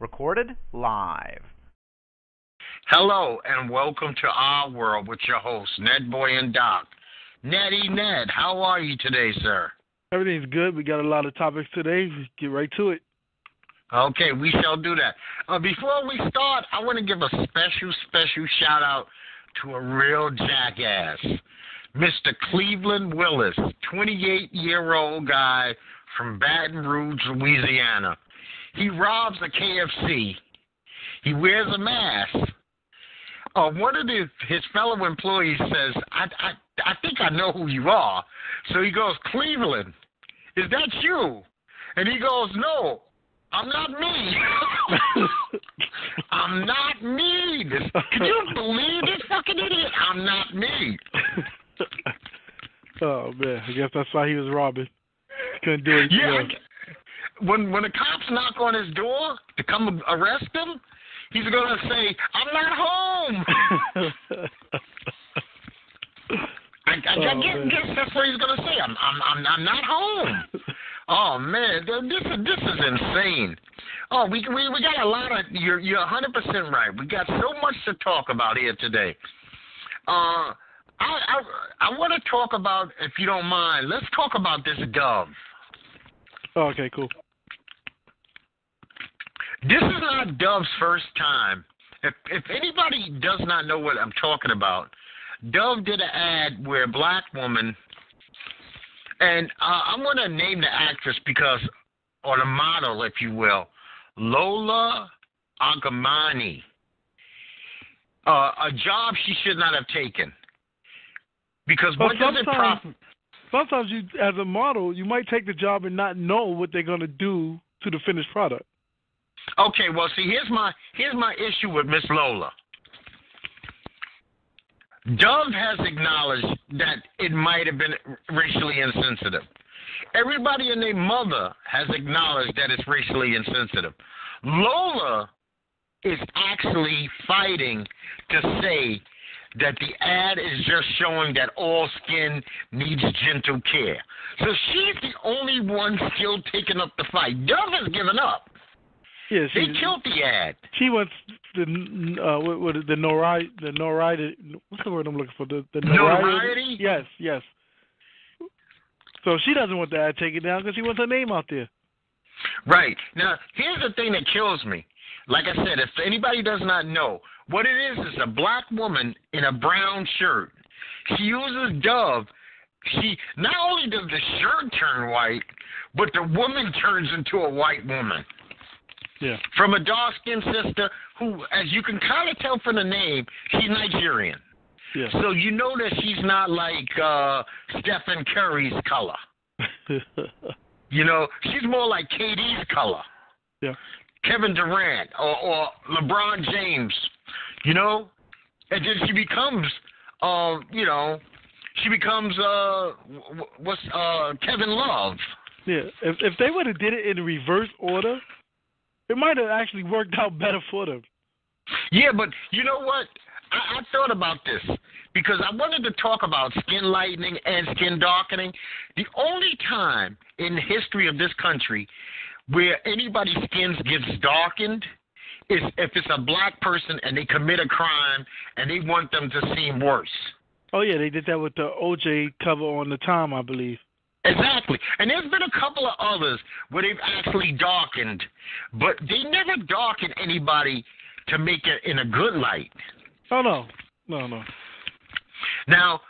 Recorded live. Hello and welcome to Our World with your hosts, Ned Boy and Doc. Neddy Ned, how are you today, sir? Everything's good. We got a lot of topics today. Get right to it. Okay, we shall do that. Before we start, I want to give a special shout out to a real jackass, Mr. Cleveland Willis, 28-year-old guy from Baton Rouge, Louisiana. He robs a KFC. He wears a mask. One of his fellow employees says, I think I know who you are. So he goes, Cleveland, is that you? And he goes, no, I'm not me. I'm not me. Can you believe this fucking idiot? I'm not me. Oh, man. I guess that's why he was robbing. Couldn't do it. Yeah. When the cops knock on his door to come arrest him, he's going to say, I'm not home. I guess that's what he's going to say. I'm not home. Oh, man, this is insane. Oh, we got a lot of, you're 100% right. We got so much to talk about here today. I want to talk about, if you don't mind, let's talk about this Dove. Oh, okay, cool. This is not Dove's first time. If anybody does not know what I'm talking about, Dove did an ad where a black woman, and I'm going to name the actress because, or the model, if you will, Lola Agamani, a job she should not have taken. Because what does it profit? Sometimes you, as a model, you might take the job and not know what they're going to do to the finished product. Okay, well, see, here's my issue with Miss Lola. Dove has acknowledged that it might have been racially insensitive. Everybody and their mother has acknowledged that it's racially insensitive. Lola is actually fighting to say that the ad is just showing that all skin needs gentle care. So she's the only one still taking up the fight. Dove has given up. Yeah, she killed the ad. She wants the notoriety. What's the word I'm looking for? The notoriety? Yes, yes. So she doesn't want the ad taken down because she wants her name out there. Right. Now, here's the thing that kills me. Like I said, if anybody does not know, what it is a black woman in a brown shirt. She uses Dove. She not only does the shirt turn white, but the woman turns into a white woman. Yeah. From a dark-skinned sister who, as you can kind of tell from the name, she's Nigerian. Yeah. So you know that she's not like Stephen Curry's color. You know, she's more like KD's color. Yeah. Kevin Durant or LeBron James, you know, and then she becomes, Kevin Love. Yeah, if they would have did it in reverse order, it might have actually worked out better for them. Yeah, but you know what? I thought about this because I wanted to talk about skin lightening and skin darkening. The only time in the history of this country where anybody's skin gets darkened is if it's a black person and they commit a crime and they want them to seem worse. Oh, yeah, they did that with the OJ cover on the Time, I believe. Exactly. And there's been a couple of others where they've actually darkened, but they never darken anybody to make it in a good light. Oh, no. No, no. Now,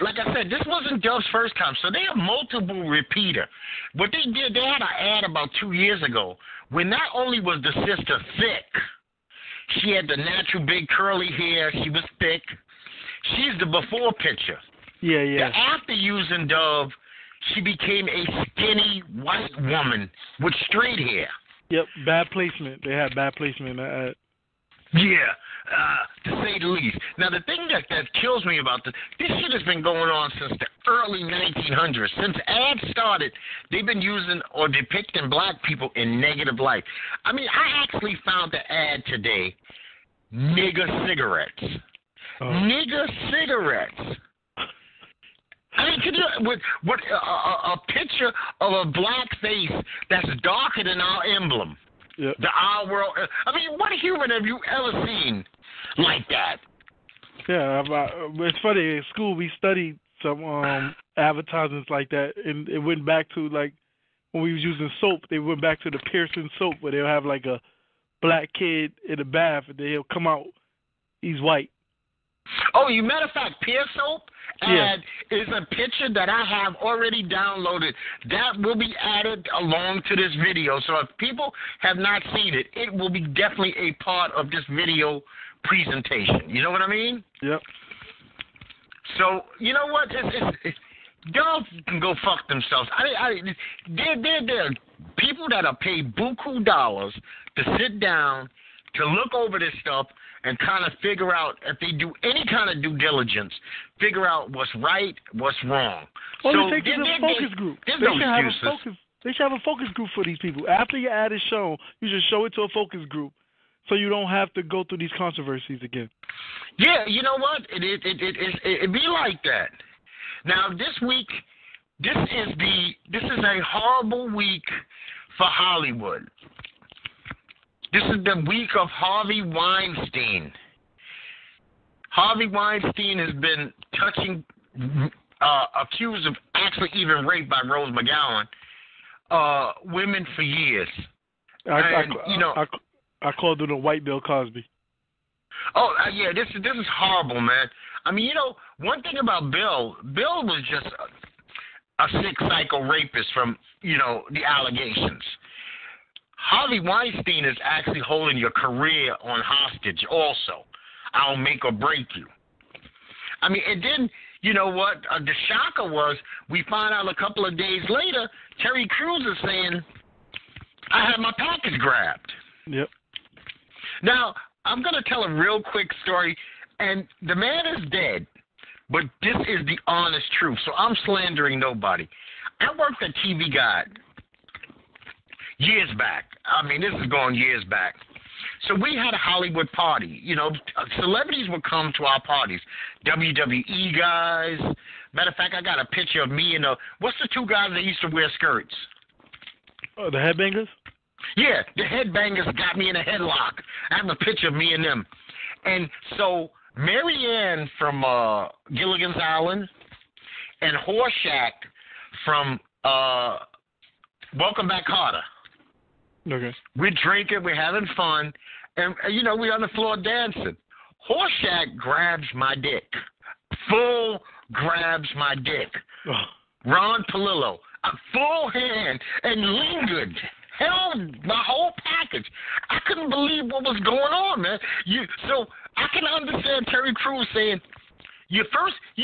like I said, this wasn't Dove's first time, so they are multiple repeater. What they did, they had an ad about 2 years ago when not only was the sister thick, she had the natural big curly hair, she was thick. She's the before picture. Yeah, yeah. The after using Dove, she became a skinny white woman with straight hair. Yep, bad placement. They had bad placement. To say the least. Now, the thing that kills me about this shit has been going on since the early 1900s. Since ads started, they've been using or depicting black people in negative light. I mean, I actually found the ad today, nigger cigarettes. Oh. Nigger cigarettes. I mean, could you, with a picture of a black face that's darker than our emblem, yep. The our world. I mean, what human have you ever seen like that? Yeah, it's funny. In school, we studied some advertisements like that, and it went back to like when we was using soap. They went back to the Pearson soap, where they'll have like a black kid in a bath, and they'll come out, he's white. Oh, you matter of fact, Pear Soap ad is a picture that I have already downloaded. That will be added along to this video. So if people have not seen it, it will be definitely a part of this video presentation. You know what I mean? Yep. So, you know what? Y'all can go fuck themselves. There are people that are paid buku dollars to sit down, to look over this stuff, and kind of figure out, if they do any kind of due diligence, figure out what's right, what's wrong. Well, so they should have a focus group. They should have a focus group for these people. After your ad is shown, you should show it to a focus group so you don't have to go through these controversies again. Yeah, you know what? It be like that. Now, this week, this is a horrible week for Hollywood. This is the week of Harvey Weinstein. Harvey Weinstein has been accused of actually even rape by Rose McGowan, women for years. I called it a white Bill Cosby. Oh, yeah, this is horrible, man. I mean, you know, one thing about Bill was just a sick psycho rapist from, you know, the allegations. Harvey Weinstein is actually holding your career on hostage also. I'll make or break you. I mean, and then, you know what, the shocker was, we find out a couple of days later, Terry Crews is saying, I had my package grabbed. Yep. Now, I'm going to tell a real quick story, and the man is dead, but this is the honest truth, so I'm slandering nobody. I worked at TV Guide. Years back. I mean, this is going years back. So we had a Hollywood party. You know, celebrities would come to our parties. WWE guys. Matter of fact, I got a picture of me and what's the two guys that used to wear skirts? Oh, the headbangers? Yeah, the headbangers got me in a headlock. I have a picture of me and them. And so Marianne from Gilligan's Island and Horshack from Welcome Back, Kotter. Okay. We're drinking, we're having fun, and, you know, we're on the floor dancing. Horseshack grabs my dick. Full grabs my dick. Ron Palillo, a full hand, and lingered. Held my whole package. I couldn't believe what was going on, man. So I can understand Terry Crews saying, you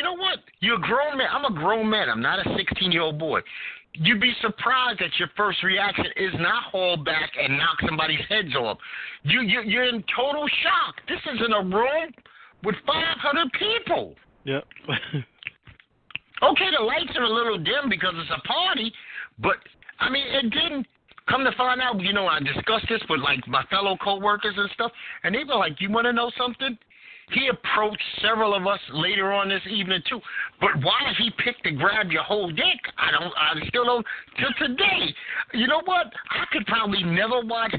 know what? You're a grown man. I'm a grown man. I'm not a 16-year-old boy. You'd be surprised that your first reaction is not haul back and knock somebody's heads off. You're in total shock. This is in a room with 500 people. Yep. Okay, the lights are a little dim because it's a party, but, I mean, it didn't come to find out. You know, I discussed this with, like, my fellow co-workers and stuff, and they were like, you want to know something? He approached several of us later on this evening, too. But why did he pick to grab your whole dick? I still don't, to today. You know what? I could probably never watch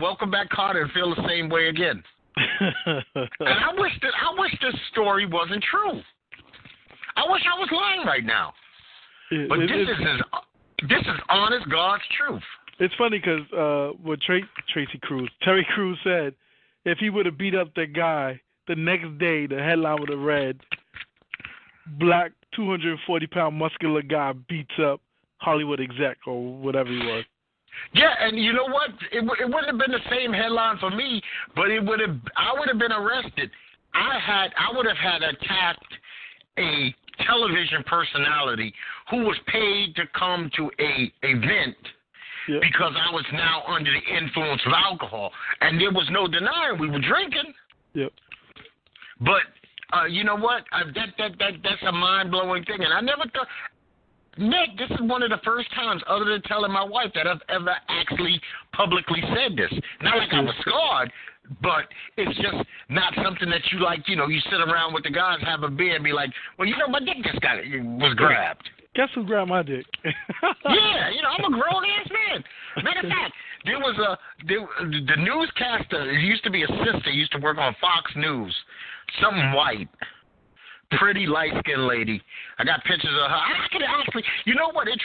Welcome Back, Kotter and feel the same way again. And I wish this story wasn't true. I wish I was lying right now. But this is honest God's truth. It's funny because what Terry Crews said, if he would have beat up that guy, the next day the headline would have read, black 240-pound muscular guy beats up Hollywood exec or whatever he was. Yeah, and you know what? It wouldn't have been the same headline for me, but I would have been arrested. I would have had attacked a television personality who was paid to come to a event. Yeah. Because I was now under the influence of alcohol, and there was no denying we were drinking. Yep. But you know what? That's a mind-blowing thing, and I never thought. Nick, this is one of the first times, other than telling my wife, that I've ever actually publicly said this. Not like I was scarred, but it's just not something that you like. You know, you sit around with the guys, have a beer, and be like, "Well, you know, my dick just was grabbed." Guess who grabbed my dick? Yeah, you know, I'm a grown-ass man. Matter of fact, the newscaster, it used to be a sister, used to work on Fox News, some white, pretty light-skinned lady. I got pictures of her. I could actually, you know what, it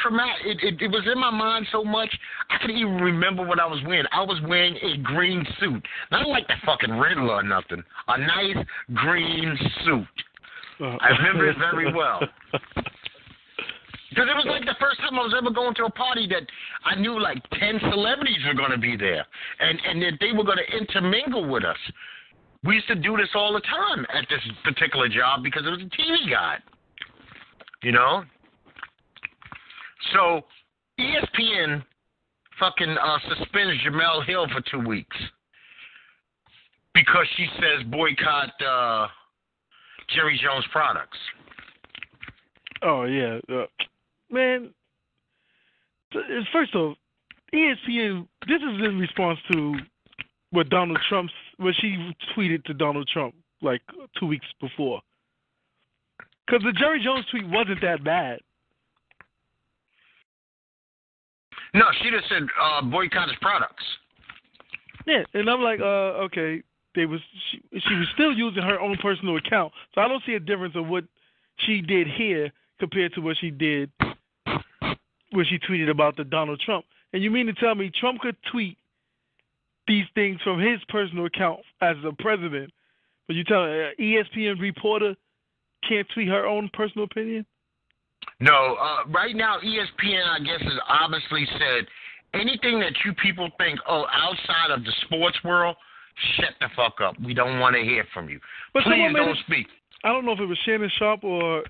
was in my mind so much, I couldn't even remember what I was wearing. I was wearing a green suit. Not like the fucking Riddler or nothing. A nice green suit. I remember it very well. Because it was like the first time I was ever going to a party that I knew like 10 celebrities were going to be there. And that they were going to intermingle with us. We used to do this all the time at this particular job because it was a TV guide. You know? So ESPN fucking suspends Jemele Hill for 2 weeks. Because she says boycott Jerry Jones products. Oh, yeah. Man, first of all, ESPN, this is in response to what she tweeted to Donald Trump like 2 weeks before. Because the Jerry Jones tweet wasn't that bad. No, she just said boycott his products. Yeah, and I'm like, okay. She was still using her own personal account, so I don't see a difference of what she did here compared to what she did when she tweeted about the Donald Trump. And you mean to tell me Trump could tweet these things from his personal account as a president, but you tell an ESPN reporter can't tweet her own personal opinion? No. Right now, ESPN, I guess, has obviously said anything that you people think, outside of the sports world, shut the fuck up. We don't want to hear from you. But please don't speak. I don't know if it was Shannon Sharp or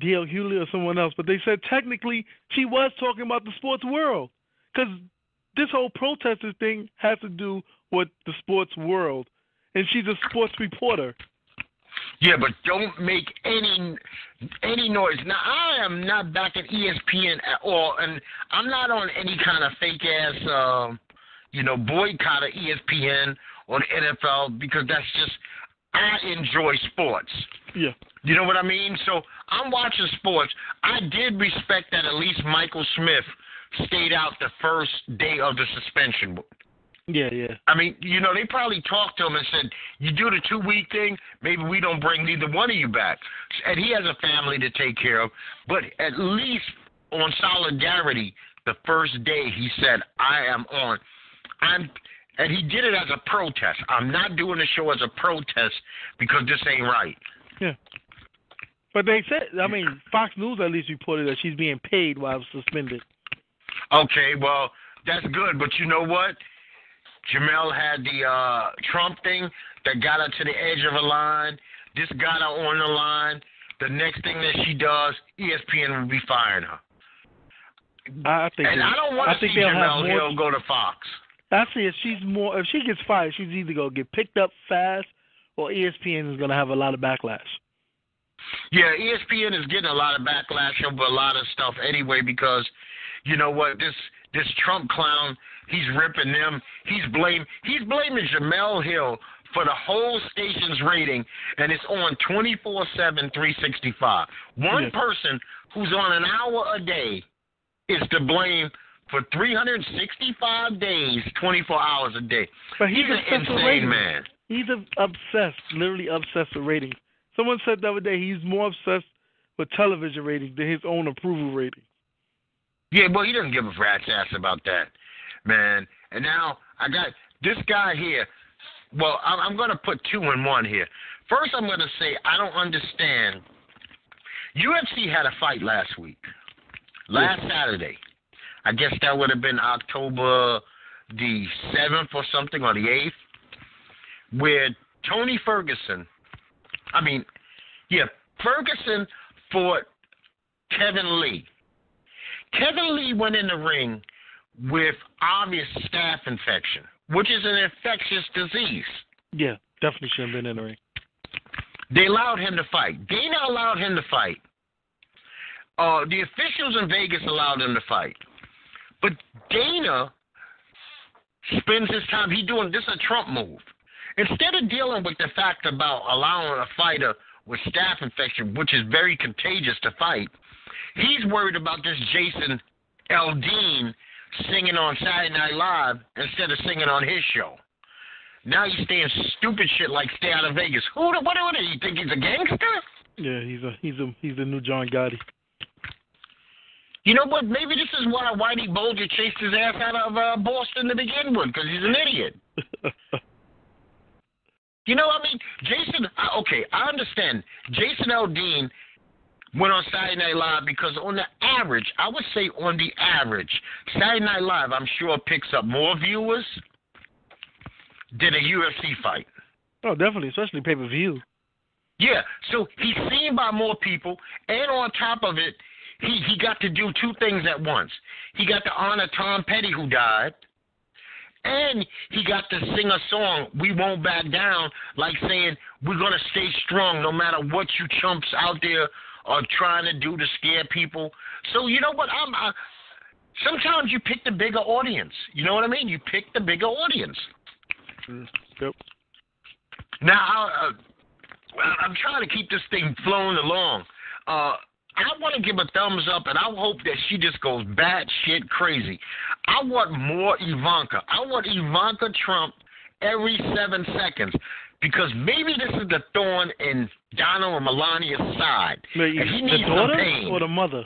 D.L. Hewley or someone else, but they said technically she was talking about the sports world because this whole protester thing has to do with the sports world, and she's a sports reporter. Yeah, but don't make any noise. Now, I am not back at ESPN at all, and I'm not on any kind of fake-ass, boycott of ESPN or the NFL because that's just – I enjoy sports. Yeah. You know what I mean? So I'm watching sports. I did respect that at least Michael Smith stayed out the first day of the suspension. Yeah, yeah. I mean, you know, they probably talked to him and said, you do the 2-week thing, maybe we don't bring neither one of you back. And he has a family to take care of. But at least on solidarity, the first day he said, And he did it as a protest. I'm not doing the show as a protest because this ain't right. Yeah. But they said, I mean, Fox News at least reported that she's being paid while suspended. Okay, well, that's good. But you know what? Jemele had the Trump thing that got her to the edge of a line. This got her on the line. The next thing that she does, ESPN will be firing her. I don't want to see Jemele Hill go to Fox. I see if she gets fired, she's either going to get picked up fast or ESPN is going to have a lot of backlash. Yeah, ESPN is getting a lot of backlash over a lot of stuff anyway because, you know what, this Trump clown He's ripping them. He's blaming Jemele Hill for the whole station's rating, and it's on 24/7, 365. One person who's on an hour a day is to blame for 365 days, 24 hours a day. But he's an insane man. He's obsessed, literally obsessed with ratings. Someone said the other day he's more obsessed with television ratings than his own approval ratings. Yeah, well, he doesn't give a rat's ass about that, man. And now I got this guy here. Well, I'm going to put two in one here. First, I'm going to say I don't understand. UFC had a fight last week, Saturday. I guess that would have been October the 7th or something, or the 8th, where Ferguson fought Kevin Lee. Kevin Lee went in the ring with obvious staph infection, which is an infectious disease. Yeah, definitely shouldn't have been in the ring. They allowed him to fight. Dana allowed him to fight. The officials in Vegas allowed him to fight. But Dana spends his time, this is a Trump move. Instead of dealing with the fact about allowing a fighter with staph infection, which is very contagious to fight, he's worried about this Jason Aldean singing on Saturday Night Live instead of singing on his show. Now he's saying stupid shit like "Stay out of Vegas." What do you think, he's a gangster? Yeah, he's a new John Gotti. You know what? Maybe this is why Whitey Bulger chased his ass out of Boston to begin with, because he's an idiot. You know, I mean, I understand. Jason Aldean went on Saturday Night Live because on the average, Saturday Night Live, I'm sure, picks up more viewers than a UFC fight. Oh, definitely, especially pay-per-view. Yeah, so he's seen by more people, and on top of it, he got to do two things at once. He got to honor Tom Petty, who died, and he got to sing a song, "We Won't Back Down," like saying, we're going to stay strong no matter what you chumps out there are trying to do to scare people. So you know what? Sometimes you pick the bigger audience. You know what I mean? You pick the bigger audience. Yep. Now, I'm trying to keep this thing flowing along. I want to give a thumbs up, and I hope that she just goes batshit crazy. I want more Ivanka. I want Ivanka Trump every 7 seconds. Because maybe this is the thorn in Donald and Melania's side. Wait, and he needs some pain. Or the mother?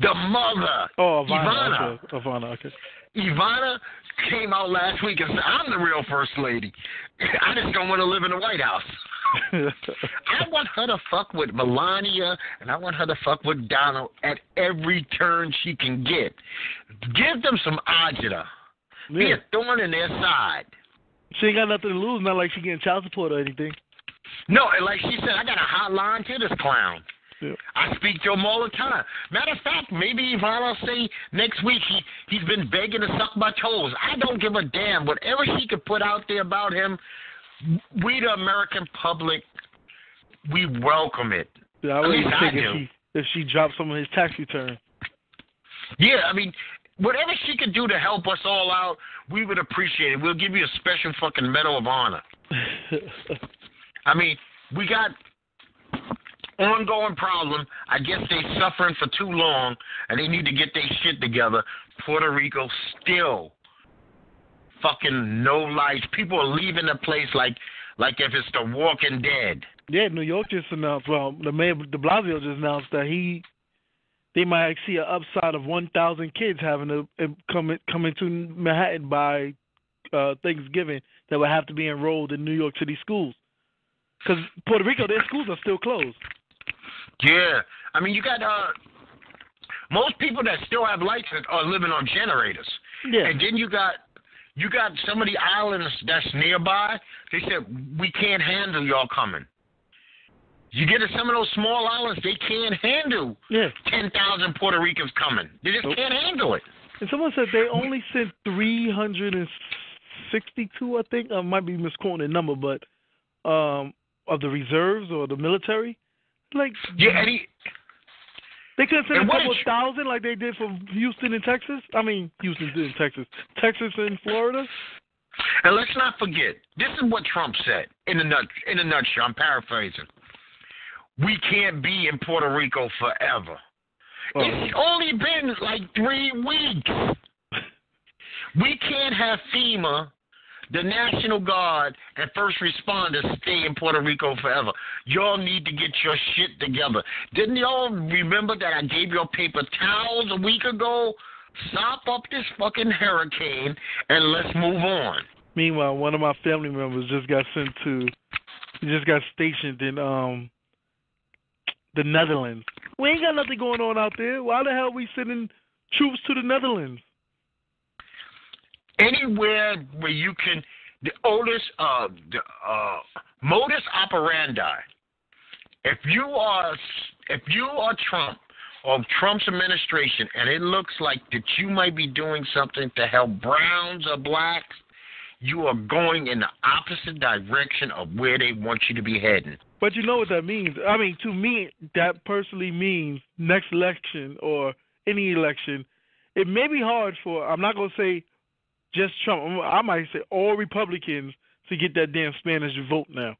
The mother. Oh, Ivana. Ivana, okay. Ivana came out last week and said, I'm the real first lady. I just don't want to live in the White House. I want her to fuck with Melania, and I want her to fuck with Donald at every turn she can get. Give them some agita. Yeah. Be a thorn in their side. She ain't got nothing to lose, not like she getting child support or anything. No, and like she said, I got a hotline to this clown. Yeah. I speak to him all the time. Matter of fact, maybe Ivana will say next week he's been begging to suck my toes. I don't give a damn. Whatever she could put out there about him, we the American public, we welcome it. Yeah, I wouldn't think if she dropped some of his tax return. Yeah, I mean, whatever she could do to help us all out, we would appreciate it. We'll give you a special fucking Medal of Honor. I mean, we got ongoing problem. I guess they're suffering for too long, and they need to get their shit together. Puerto Rico still fucking no lights. People are leaving the place like if it's The Walking Dead. Yeah, New York just announced, well, the mayor de Blasio just announced that they might see an upside of 1,000 kids having to come into Manhattan by Thanksgiving that would have to be enrolled in New York City schools. Because Puerto Rico, their schools are still closed. Yeah. I mean, you got most people that still have lights are living on generators. Yeah. And then you got some of the islands that's nearby. They said, we can't handle y'all coming. You get to some of those small islands, they can't handle 10,000 Puerto Ricans coming. They just can't handle it. And someone said they only sent 362, I think. I might be misquoting the number, but of the reserves or the military. Like, yeah, They couldn't send a couple thousand like they did for Houston and Texas? I mean, Houston and Texas. Texas and Florida? And let's not forget, this is what Trump said in a nutshell. I'm paraphrasing. We can't be in Puerto Rico forever. Oh. It's only been like 3 weeks. We can't have FEMA, the National Guard, and first responders stay in Puerto Rico forever. Y'all need to get your shit together. Didn't y'all remember that I gave y'all paper towels a week ago? Stop up this fucking hurricane and let's move on. Meanwhile, one of my family members just got stationed in the Netherlands. We ain't got nothing going on out there. Why the hell are we sending troops to the Netherlands? Anywhere where you can, the modus operandi. If you are Trump or Trump's administration, and it looks like that you might be doing something to help browns or blacks, you are going in the opposite direction of where they want you to be heading. But you know what that means. I mean, to me, that personally means next election or any election. It may be hard for, I'm not going to say just Trump, I might say all Republicans to get that damn Spanish vote now.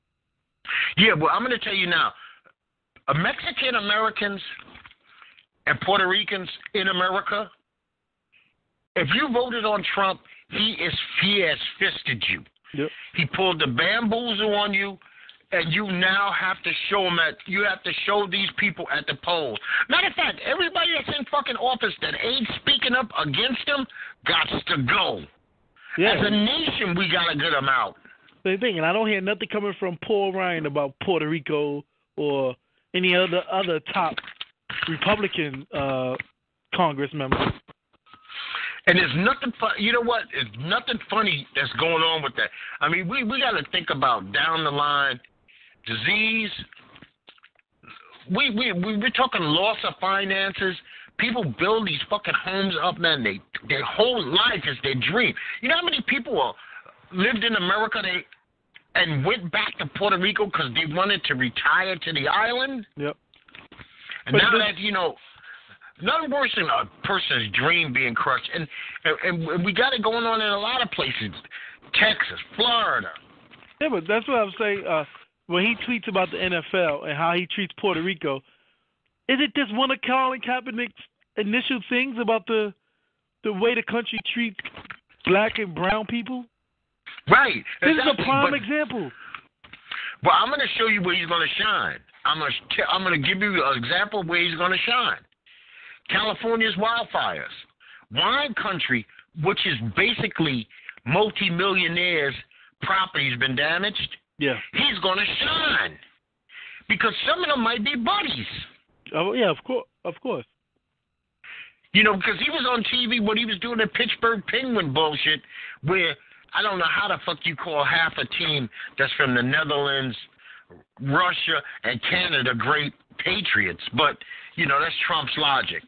Yeah, well, I'm going to tell you now, Mexican-Americans and Puerto Ricans in America, if you voted on Trump, he has fisted you. Yep. He pulled the bamboozle on you, and you now have to show them you have to show these people at the polls. Matter of fact, everybody that's in fucking office that ain't speaking up against him got to go. Yeah. As a nation, we got to get them out. Same thing, and I don't hear nothing coming from Paul Ryan about Puerto Rico or any other top Republican Congress member. And there's nothing you know what? There's nothing funny that's going on with that. I mean, we got to think about down the line disease. We're talking loss of finances. People build these fucking homes up, man. Their whole life is their dream. You know how many people lived in America and went back to Puerto Rico because they wanted to retire to the island? Yep. And now that, you know, nothing worse than a person's dream being crushed. And we got it going on in a lot of places, Texas, Florida. Yeah, but that's what I'm saying. When he tweets about the NFL and how he treats Puerto Rico, is it just one of Colin Kaepernick's initial things about the way the country treats black and brown people? Right. This is a prime example. But I'm going to show you where he's going to shine. I'm going to give you an example of where he's going to shine. California's wildfires. Wine country, which is basically multimillionaires' property's been damaged. Yeah. He's going to shine because some of them might be buddies. Oh, yeah, of course. You know, because he was on TV when he was doing the Pittsburgh Penguin bullshit where I don't know how the fuck you call half a team that's from the Netherlands, Russia, and Canada great patriots, but, you know, that's Trump's logic.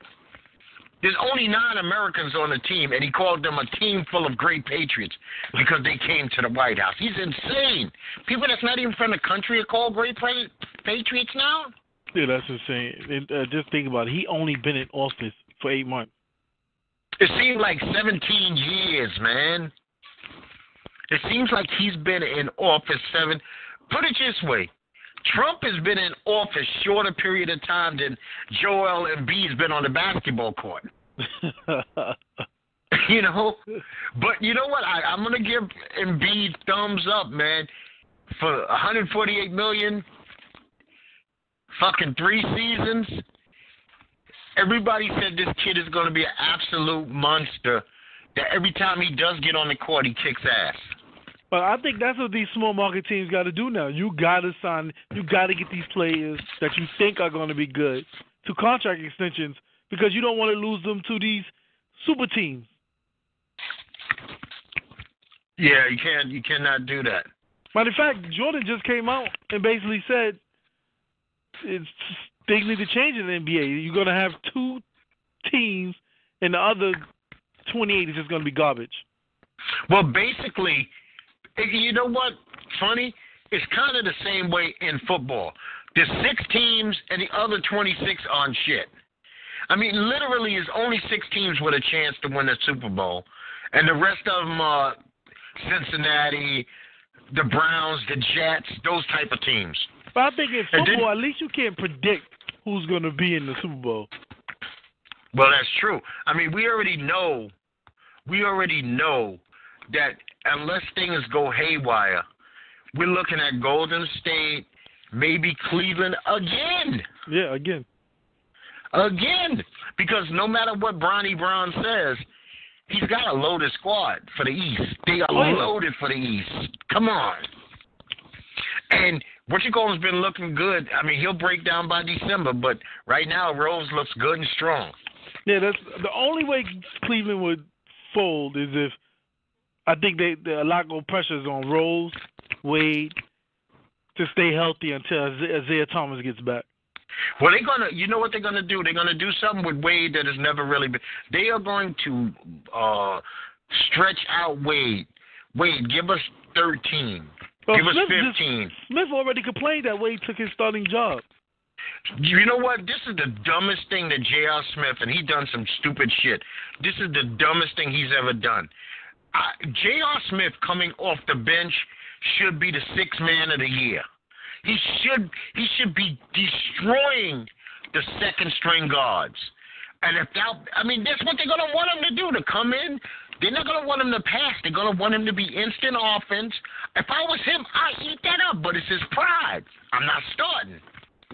There's only 9 Americans on the team, and he called them a team full of great patriots because they came to the White House. He's insane. People that's not even from the country are called great patriots now? Yeah, that's insane. And, just think about it. He only been in office for 8 months. It seems like 17 years, man. It seems like he's been in office 7. Put it this way. Trump has been in office shorter period of time than Joel Embiid's been on the basketball court. You know? But you know what? I'm going to give Embiid thumbs up, man. For $148 million, fucking 3 seasons, everybody said this kid is going to be an absolute monster, that every time he does get on the court, he kicks ass. But I think that's what these small market teams got to do now. You got to sign. You got to get these players that you think are going to be good to contract extensions because you don't want to lose them to these super teams. Yeah, you can't. You cannot do that. Matter of fact, Jordan just came out and basically said they need to change in the NBA. You're going to have 2 teams, and the other 28 is just going to be garbage. Well, basically. You know what? Funny, it's kind of the same way in football. There's 6 teams and the other 26 on shit. I mean, literally, it's only six teams with a chance to win the Super Bowl, and the rest of them are Cincinnati, the Browns, the Jets, those type of teams. But I think in football, at least you can't predict who's going to be in the Super Bowl. Well, that's true. I mean, we already know that unless things go haywire, we're looking at Golden State, maybe Cleveland again. Yeah, again. Again, because no matter what Bronny Brown says, he's got a loaded squad for the East. They are loaded for the East. Come on. And Richard Gold's been looking good. I mean, he'll break down by December, but right now Rose looks good and strong. Yeah, that's the only way Cleveland would fold is if I think a lot of pressure is on Rose, Wade, to stay healthy until Isaiah Thomas gets back. Well, they're gonna. You know what they're gonna do? They're gonna do something with Wade that has never really been. They are going to stretch out Wade. Wade, give us 13. Well, give us 15. Smith already complained that Wade took his starting job. You know what? This is the dumbest thing that J.R. Smith, and he done some stupid shit. This is the dumbest thing he's ever done. J.R. Smith coming off the bench should be the sixth man of the year. He should be destroying the second-string guards. And if that, I mean, that's what they're going to want him to do, to come in. They're not going to want him to pass. They're going to want him to be instant offense. If I was him, I'd eat that up, but it's his pride. I'm not starting.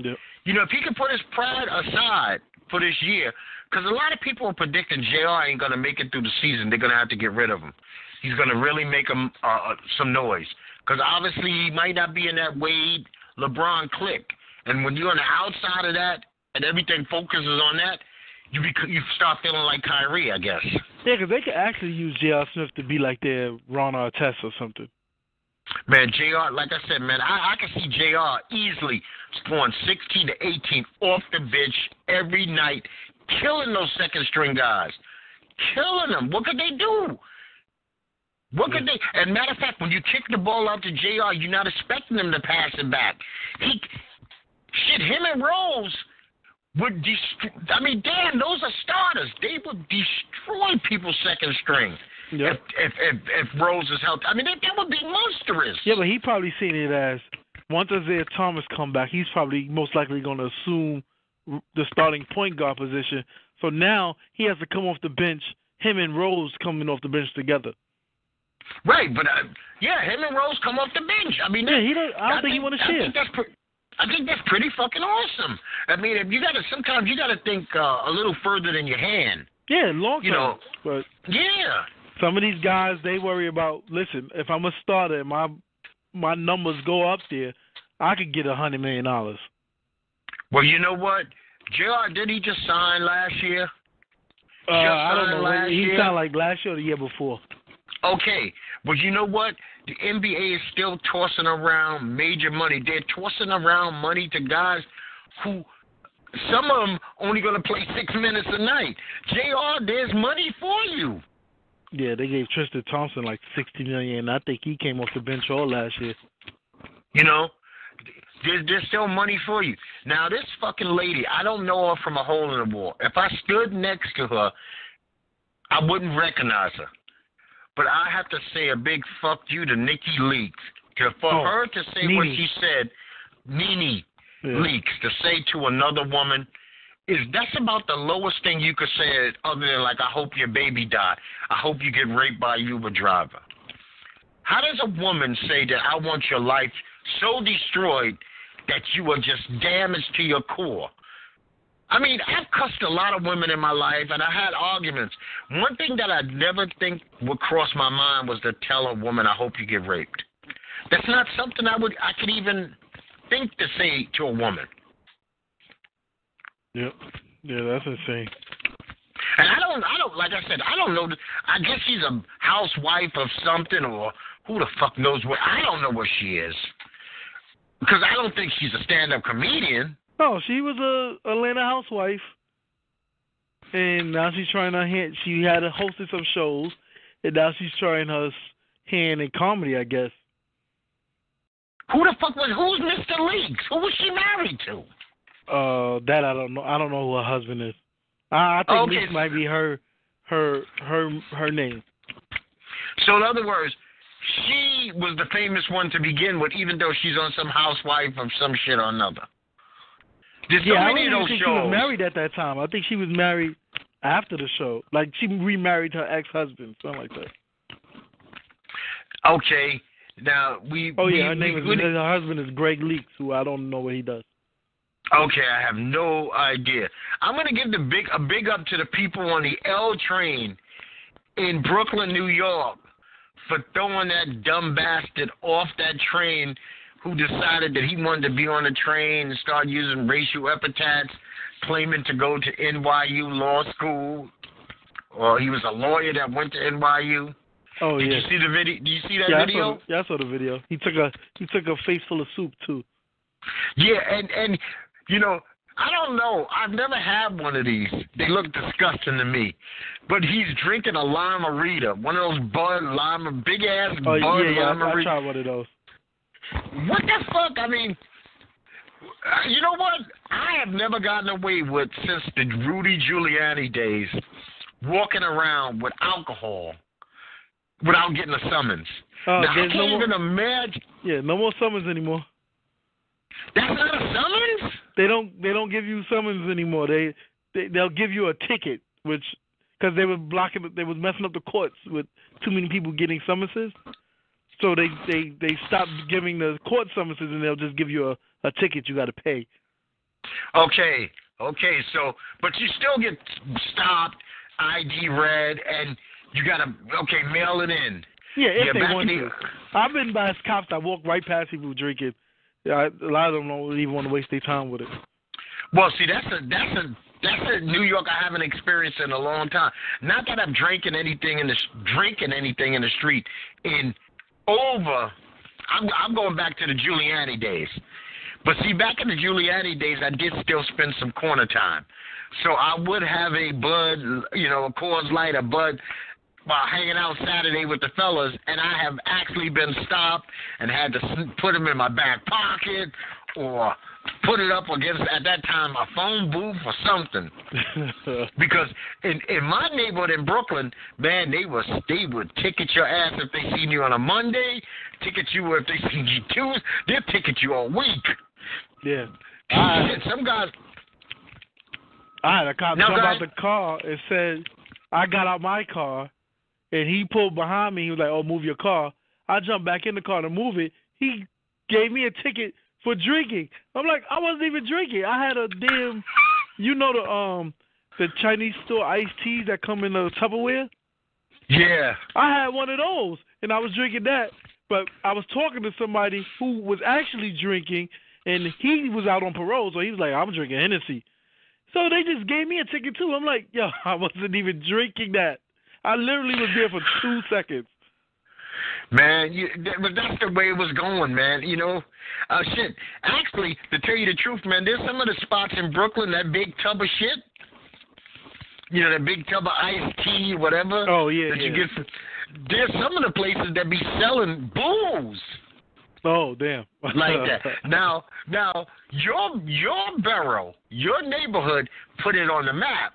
Yep. You know, if he can put his pride aside for this year, because a lot of people are predicting JR ain't going to make it through the season. They're going to have to get rid of him. He's going to really make him some noise, because obviously he might not be in that Wade LeBron clique. And when you're on the outside of that and everything focuses on that, you start feeling like Kyrie, I guess. Yeah, because they could actually use J.R. Smith to be like their Ron Artest or something. Man, J.R., like I said, man, I can see J.R. easily scoring 16 to 18 off the bench every night, killing those second-string guys, killing them. What could they do? What could they – and matter of fact, when you kick the ball out to J.R., you're not expecting him to pass it back. Him and Rose – damn, those are starters. They would destroy people's second string. Yep. If Rose is healthy. I mean, that would be monstrous. Yeah, but he probably seen it as once Isaiah Thomas come back, he's probably most likely going to assume the starting point guard position. So now he has to come off the bench, him and Rose coming off the bench together. Right, but him and Rose come off the bench. I mean, I don't think he want to share. I think that's pretty fucking awesome. I mean, sometimes you gotta think a little further than your hand. Yeah, long term. You know, but yeah. Some of these guys, they worry about. Listen, if I'm a starter, and my numbers go up there, I could get $100 million. Well, you know what, J.R. did he just sign last year? I don't know. He signed like last year or the year before. Okay, but you know what? The NBA is still tossing around major money. They're tossing around money to guys who, some of them, only going to play 6 minutes a night. JR, there's money for you. Yeah, they gave Tristan Thompson like $60 million. I think he came off the bench all last year. You know, there's still money for you. Now, this fucking lady, I don't know her from a hole in the wall. If I stood next to her, I wouldn't recognize her. But I have to say a big fuck you to Nikki Leakes. Her to say Nene. What she said, Nene Leakes, to say to another woman, that's about the lowest thing you could say other than, like, I hope your baby died. I hope you get raped by a Uber driver. How does a woman say that I want your life so destroyed that you are just damaged to your core? I mean, I've cussed a lot of women in my life, and I had arguments. One thing that I never think would cross my mind was to tell a woman, I hope you get raped. That's not something I could even think to say to a woman. Yep. Yeah, that's insane. And I don't, like I said, I don't know. I guess she's a housewife of something, or who the fuck knows what. I don't know what she is, because I don't think she's a stand-up comedian. No, she was a Atlanta housewife, and now she's trying her hand. She had hosted some shows, and now she's trying her hand in comedy, I guess. Who the fuck who's Mr. Leakes? Who was she married to? That I don't know. I don't know who her husband is. I think okay. Leak might be her name. So in other words, she was the famous one to begin with, even though she's on some housewife of some shit or another. There's so many of those shows. I don't think she was married at that time. I think she was married after the show. Like, she remarried her ex-husband, something like that. Okay. Now, we... Oh, yeah, her husband is Greg Leeks, who I don't know what he does. Okay, I have no idea. I'm going to give a big up to the people on the L train in Brooklyn, New York, for throwing that dumb bastard off that train who decided that he wanted to be on the train and start using racial epithets, claiming to go to NYU law school, or he was a lawyer that went to NYU. Oh, yeah. Did you see the video? Did you see that video? I saw the video. He took a face full of soup, too. Yeah, and you know, I don't know. I've never had one of these. They look disgusting to me. But he's drinking a limerita, one of those big-ass Bud limerita. I tried one of those. What the fuck? I mean, you know what? I have never gotten away with, since the Rudy Giuliani days, walking around with alcohol without getting a summons. Now, I can't even imagine. Yeah, no more summons anymore. That's not a summons? They don't give you summons anymore. They'll give you a ticket, which because they were messing up the courts with too many people getting summonses. So they stopped giving the court summonses, and they'll just give you a ticket you got to pay. Okay. So, but you still get stopped, ID read, and you got to mail it in. Yeah, if they want to. I've been by cops that walk right past people drinking. Yeah, a lot of them don't even want to waste their time with it. Well, see, that's a New York I haven't experienced in a long time. Not that I'm drinking anything in the street. I'm going back to the Giuliani days. But see, back in the Giuliani days, I did still spend some corner time. So I would have a Bud, a Coors Light, a Bud, while hanging out Saturday with the fellas, and I have actually been stopped and had to put them in my back pocket or put it up against, at that time, a phone booth or something. Because in my neighborhood in Brooklyn, man, they would ticket your ass if they seen you on a Monday, ticket you if they seen you Tuesday, they'll ticket you all week. Yeah. Some guys... I had a cop jump out the car and said, I got out my car. And he pulled behind me. He was like, oh, move your car. I jumped back in the car to move it. He gave me a ticket for drinking. I'm like, I wasn't even drinking. I had a damn, the Chinese store iced teas that come in the Tupperware? Yeah. I had one of those, and I was drinking that. But I was talking to somebody who was actually drinking, and he was out on parole, so he was like, I'm drinking Hennessy. So they just gave me a ticket, too. I'm like, yo, I wasn't even drinking that. I literally was there for 2 seconds. Man, but that's the way it was going, man. Shit. Actually, to tell you the truth, man, there's some of the spots in Brooklyn, that big tub of shit. That big tub of iced tea, whatever. Oh, yeah, that you get from, there's some of the places that be selling booze. Oh, damn. Like that. Now, your borough, your neighborhood put it on the map.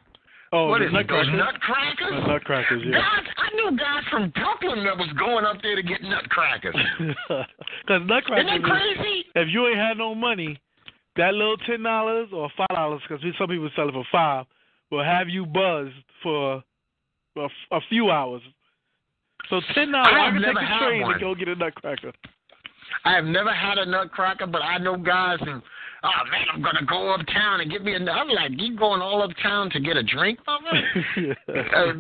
Oh, what is it, those Nutcrackers? The Nutcrackers, yeah. Guys, I knew guys from Brooklyn that was going up there to get Nutcrackers. Because Nutcrackers, isn't that crazy? If you ain't had no money, that little $10 or $5, because some people sell it for $5, will have you buzzed for a few hours. So $10, I can take a train and go get a Nutcracker. I have never had a Nutcracker, but I know guys who... Oh, man, I'm going to go uptown and get me a... I'm like, you going all uptown to get a drink, mother? Shit,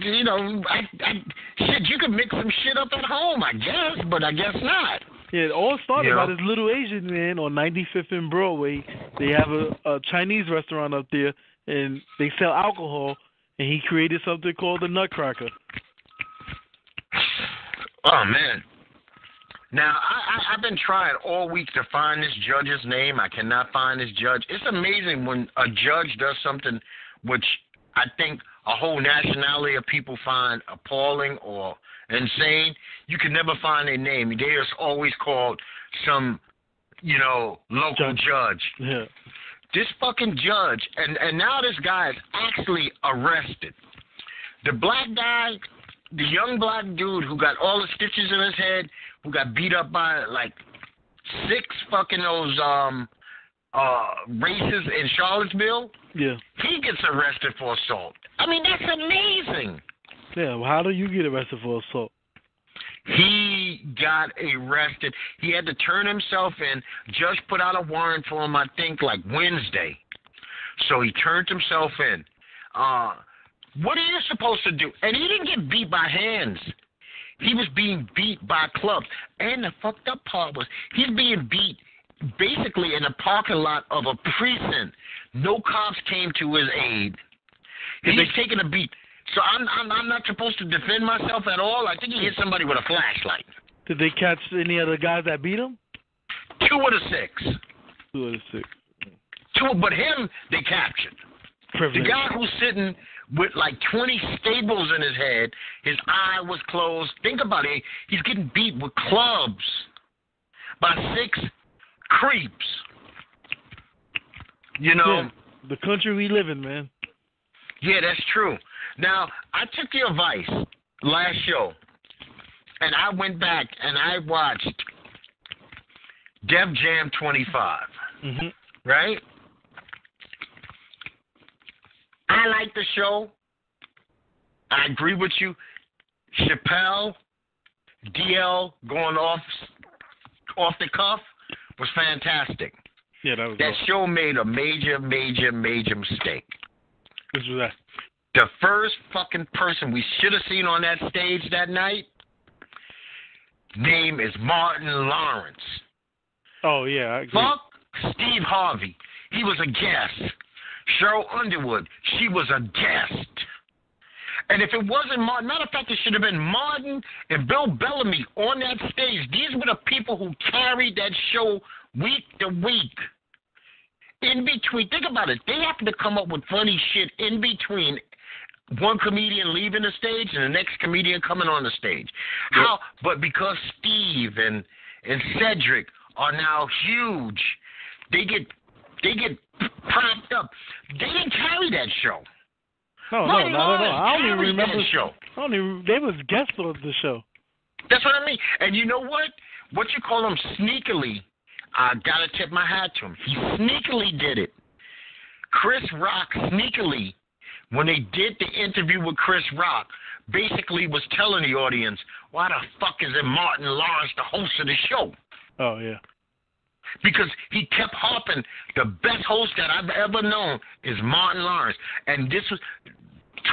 you could mix some shit up at home, I guess, but I guess not. Yeah, it all started by this little Asian man on 95th and Broadway. They have a Chinese restaurant up there, and they sell alcohol, and he created something called the Nutcracker. Oh, man. Now, I've been trying all week to find this judge's name. I cannot find this judge. It's amazing when a judge does something which I think a whole nationality of people find appalling or insane. You can never find their name. They are always called some, local judge. Yeah. This fucking judge, and now this guy is actually arrested. The black guy, the young black dude who got all the stitches in his head, who got beat up by like 6 fucking those races in Charlottesville. Yeah. He gets arrested for assault. I mean, that's amazing. Yeah, well, how do you get arrested for assault? He got arrested. He had to turn himself in. Judge put out a warrant for him, I think, like Wednesday. So he turned himself in. What are you supposed to do? And he didn't get beat by hands. He was being beat by clubs. And the fucked up part was he's being beat basically in the parking lot of a precinct. No cops came to his aid. He's taking a beat. So I'm not supposed to defend myself at all. I think he hit somebody with a flashlight. Did they catch any other guys that beat him? 2 of the 6. 2 of the 6. 2, but him they captured. Privilege. The guy who's sitting with like 20 staples in his head, his eye was closed. Think about it. He's getting beat with clubs by 6 creeps. You know, yeah, the country we live in, man. Yeah, that's true. Now, I took your advice last show, and I went back and I watched Def Jam 25, right? I like the show. I agree with you. Chappelle, DL going off the cuff was fantastic. Yeah, that was that awesome. Show made a major, major, major mistake. Which was that? The first fucking person we should have seen on that stage that night, name is Martin Lawrence. Oh, yeah, I agree. Fuck Steve Harvey. He was a guest. Cheryl Underwood, she was a guest. And if it wasn't Martin, matter of fact, it should have been Martin and Bill Bellamy on that stage. These were the people who carried that show week to week. In between, think about it. They happen to come up with funny shit in between one comedian leaving the stage and the next comedian coming on the stage. Yep. How? But because Steve and Cedric are now huge, they get propped up. They didn't carry that show. No. I don't even remember that show. They was guests on the show. That's what I mean. And you know what? What you call them sneakily, I gotta tip my hat to him. He sneakily did it. Chris Rock sneakily, when they did the interview with Chris Rock, basically was telling the audience, why the fuck isn't Martin Lawrence the host of the show? Oh, yeah. Because he kept hopping. The best host that I've ever known is Martin Lawrence. And this was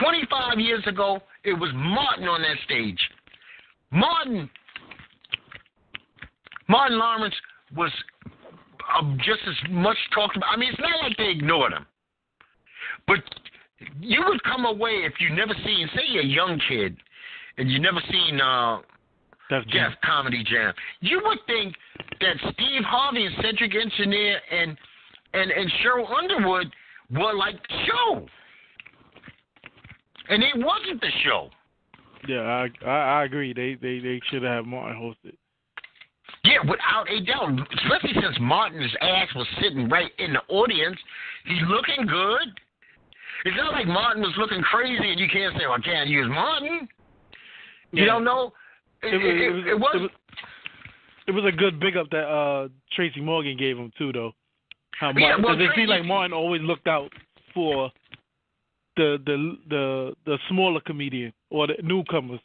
25 years ago, it was Martin on that stage. Martin Lawrence was just as much talked about. I mean, it's not like they ignored him. But you would come away if you never seen, say you're a young kid, and you never seen Def Comedy Jam. You would think that Steve Harvey and Cedric Engineer and Cheryl Underwood were like the show. And it wasn't the show. Yeah, I agree. They should have Martin hosted. Yeah, without a doubt, especially since Martin's ass was sitting right in the audience. He's looking good. It's not like Martin was looking crazy and you can't say, well, I can't use Martin. You don't know? It was a good big up that Tracy Morgan gave him, too, though. It seemed like Martin always looked out for the smaller comedian or the newcomers.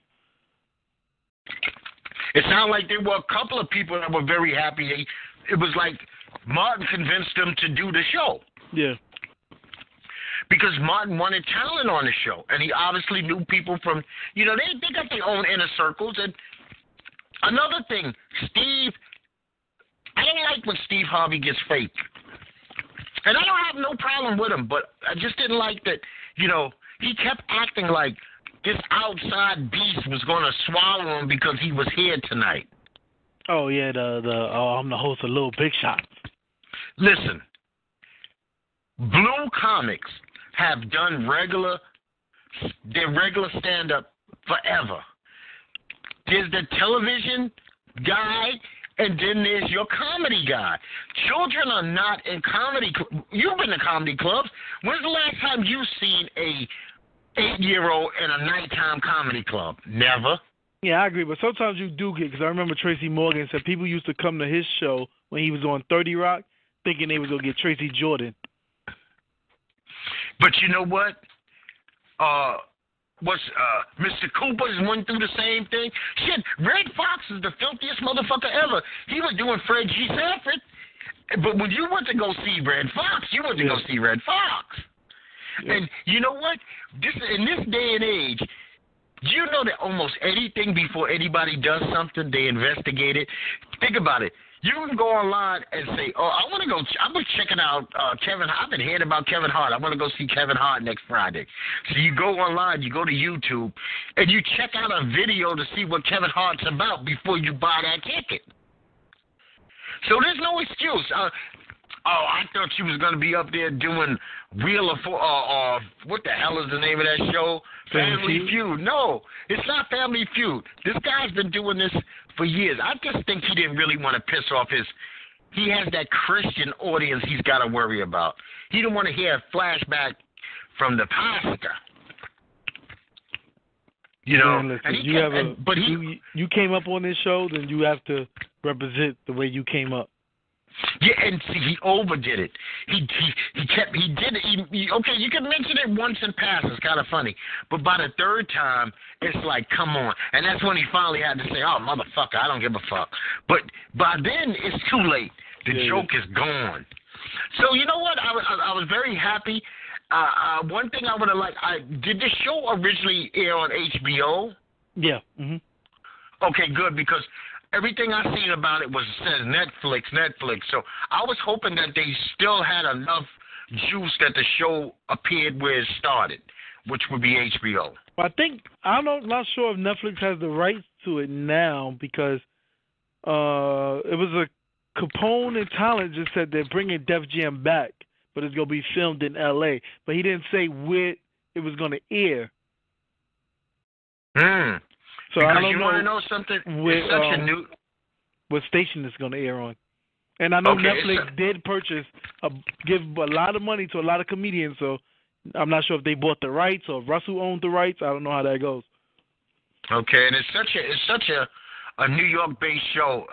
It sounded like there were a couple of people that were very happy. It was like Martin convinced them to do the show. Yeah. Because Martin wanted talent on the show, and he obviously knew people from, you know, they got their own inner circles. And another thing, Steve, I don't like when Steve Harvey gets fake. And I don't have no problem with him, but I just didn't like that, you know, he kept acting like this outside beast was going to swallow him because he was here tonight. Oh, yeah, I'm the host of Little Big Shots. Listen, blue comics have done their regular stand-up forever. There's the television guy And then there's your comedy guy. Children are not in comedy. You've been to comedy clubs. When's the last time you've seen a 8-year-old in a nighttime comedy club? Never. Yeah, I agree. But sometimes you do get, because I remember Tracy Morgan said people used to come to his show when he was on 30 Rock thinking they was going to get Tracy Jordan. But you know what? Mr. Cooper's went through the same thing. Shit, Red Fox is the filthiest motherfucker ever. He was doing Fred G. Sanford. But when you went to go see Red Fox, you went to go see Red Fox. Yeah. And you know what? In this day and age, you know that almost anything before anybody does something, they investigate it. Think about it. You can go online and say, oh, I've been checking out Kevin Hart. I've been hearing about Kevin Hart. I want to go see Kevin Hart next Friday. So you go online, you go to YouTube, and you check out a video to see what Kevin Hart's about before you buy that ticket. So there's no excuse. I thought she was going to be up there doing Wheel of Fortune, what the hell is the name of that show? Family Feud. No, it's not Family Feud. This guy's been doing this for years. I just think he didn't really want to piss off he has that Christian audience he's got to worry about. He didn't want to hear a flashback from the pastor. You know, man, listen, you came up on this show, then you have to represent the way you came up. Yeah, and see, he overdid it. He did it, you can mention it once and pass. It's kind of funny. But by the third time, it's like, come on. And that's when he finally had to say, oh, motherfucker, I don't give a fuck. But by then, it's too late. The joke is gone. So you know what? I was very happy. One thing I would have liked, did this show originally air on HBO? Yeah. Mm-hmm. Okay, good, because everything I seen about it says Netflix. So I was hoping that they still had enough juice that the show appeared where it started, which would be HBO. Well, I'm not sure if Netflix has the rights to it now, because it was a Capone and Talent just said they're bringing Def Jam back, but it's going to be filmed in L.A. But he didn't say where it was going to air. Hmm. So because I don't know something with such a new what station it's going to air on. And I know Netflix did purchase, give a lot of money to a lot of comedians, so I'm not sure if they bought the rights or if Russell owned the rights. I don't know how that goes. Okay, and it's such a New York-based show.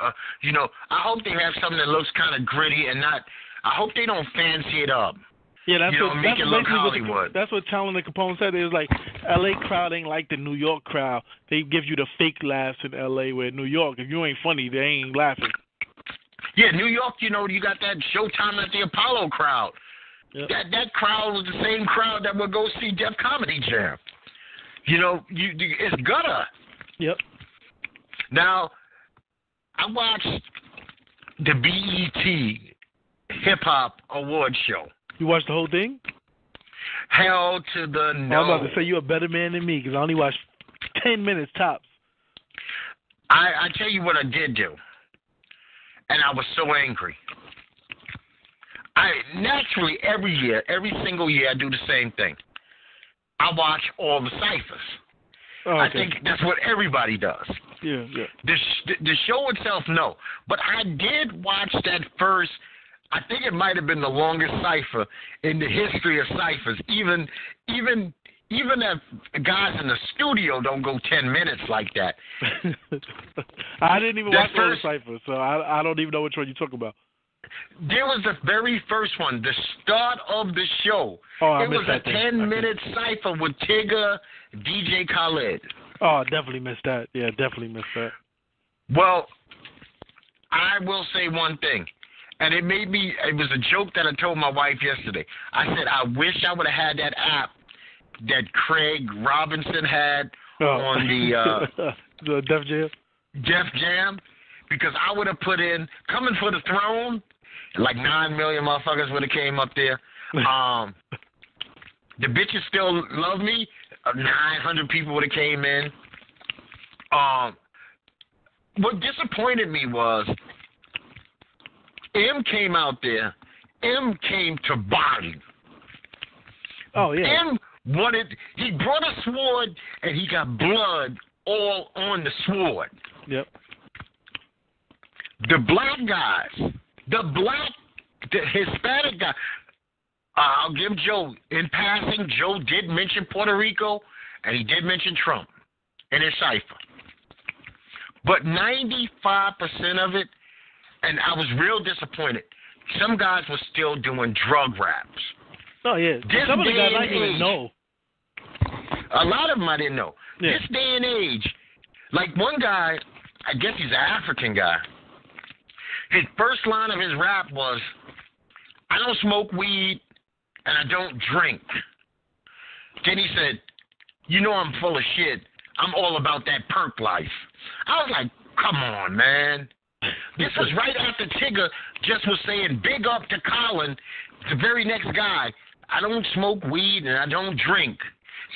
You know, I hope they have something that looks kind of gritty and not – I hope they don't fancy it up. Yeah, make it look Hollywood. That's what Talent and Capone said. It was like, L.A. crowd ain't like the New York crowd. They give you the fake laughs in L.A. where New York, if you ain't funny, they ain't laughing. Yeah, New York, you know, you got that Showtime at the Apollo crowd. Yep. That crowd was the same crowd that would go see Def Comedy Jam. You know, it's gutter. Yep. Now, I watched the BET Hip Hop Awards show. You watched the whole thing? Hell to the no. I was about to say you're a better man than me because I only watched 10 minutes tops. I tell you what I did do, and I was so angry. Naturally, every single year, I do the same thing. I watch all the ciphers. Oh, okay. I think that's what everybody does. Yeah, yeah. The show itself, no. But I did watch that first. I think it might have been the longest cipher in the history of ciphers. Even if guys in the studio don't go 10 minutes like that. I didn't even watch the cipher, so I don't even know which one you talk about. There was the very first one, the start of the show. Oh, it was a 10-minute cipher with Tigger, DJ Khaled. Oh, I definitely missed that. Yeah, definitely missed that. Well, I will say one thing. And it was a joke that I told my wife yesterday. I said, I wish I would have had that app that Craig Robinson had on the Def Jam, because I would have put in Coming for the Throne, like 9 million motherfuckers would have came up there. The Bitches Still Love Me, 900 people would have came in. What disappointed me was, M came out there. M came to body. Oh, yeah. He brought a sword, and he got blood all on the sword. Yep. The black guys, the Hispanic guys. I'll give Joe, in passing, Joe did mention Puerto Rico, and he did mention Trump in his cipher. But 95% of it, and I was real disappointed, some guys were still doing drug raps. Oh, yeah. Some of the guys I didn't know. A lot of them I didn't know. Yeah. This day and age, like one guy, I guess he's an African guy. His first line of his rap was, I don't smoke weed and I don't drink. Then he said, you know I'm full of shit. I'm all about that perk life. I was like, come on, man. This was right after Tigger just was saying, big up to Colin, the very next guy. I don't smoke weed and I don't drink.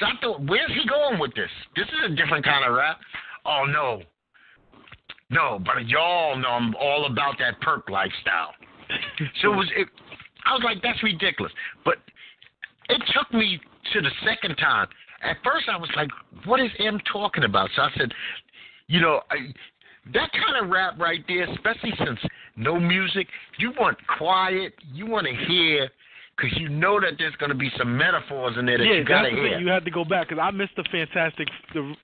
So I thought, where's he going with this? This is a different kind of rap. Oh, no. No, but y'all know I'm all about that perk lifestyle. So I was like, that's ridiculous. But it took me to the second time. At first I was like, what is M talking about? So I said, you know, that kind of rap right there, especially since no music, you want quiet, you want to hear, because you know that there's going to be some metaphors in there that you got to hear. Yeah, you had to go back, because I missed the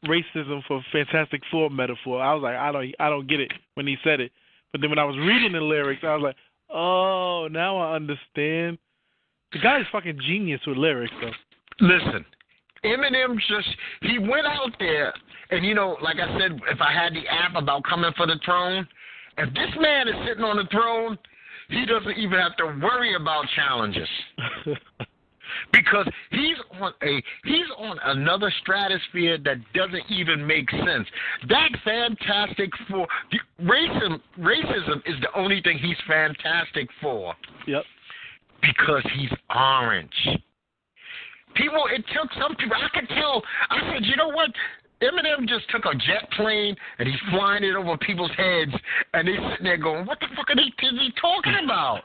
racism for Fantastic Four metaphor. I was like, I don't get it when he said it. But then when I was reading the lyrics, I was like, oh, now I understand. The guy is fucking genius with lyrics, though. Listen, Eminem he went out there, and you know, like I said, if I had the app about coming for the throne, if this man is sitting on the throne, he doesn't even have to worry about challenges. Because he's on another stratosphere that doesn't even make sense. That fantastic for racism is the only thing he's fantastic for. Yep. Because he's orange. People, it took some people, I could tell, I said, you know what, Eminem just took a jet plane and he's flying it over people's heads and they're sitting there going, what the fuck are they talking about?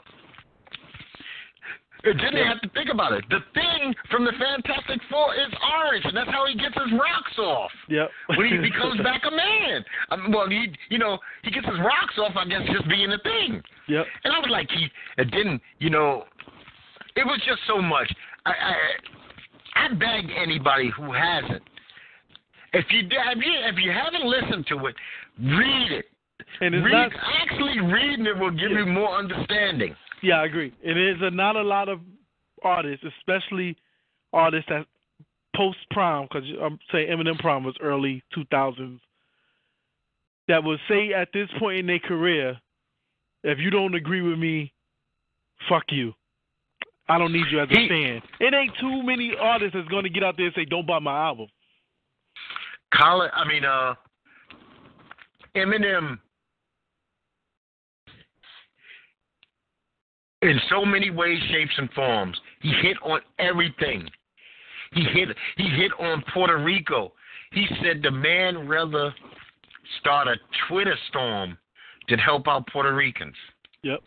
And then they have to think about it. The thing from the Fantastic Four is orange, and that's how he gets his rocks off. Yep. When he becomes back a man. He gets his rocks off, I guess, just being a thing. Yep. And I was like, it was just so much. I beg anybody who hasn't. If you haven't listened to it, read it. And actually reading it will give you more understanding. Yeah, I agree. It is not a lot of artists, especially artists that post-prime, because I'm saying Eminem Prime was early 2000s, that would say at this point in their career, if you don't agree with me, fuck you. I don't need you as a fan. It ain't too many artists that's going to get out there and say, don't buy my album. Eminem, in so many ways, shapes, and forms, he hit on everything. He hit on Puerto Rico. He said the man rather start a Twitter storm than help out Puerto Ricans. Yep.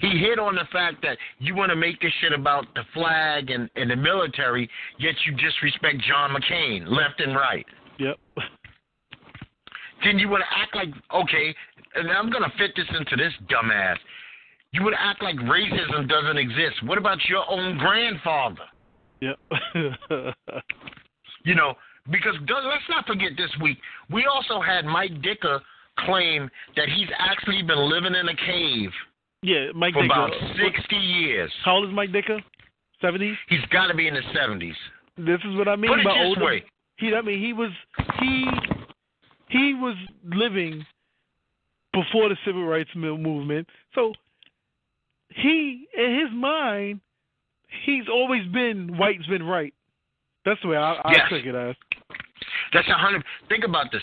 He hit on the fact that you want to make this shit about the flag and the military, yet you disrespect John McCain left and right. Yep. Then you want to act like, okay, and I'm going to fit this into this dumbass. You would act like racism doesn't exist. What about your own grandfather? Yep. Because let's not forget this week, we also had Mike Dicker claim that he's actually been living in a cave for about 60 years. How old is Mike Dicker? 70s? He's got to be in his 70s. This is what I mean by older. Put it this way. He was living before the Civil Rights Movement, so he, in his mind, he's always been white's been right. That's the way I took it as. That's 100. Think about this.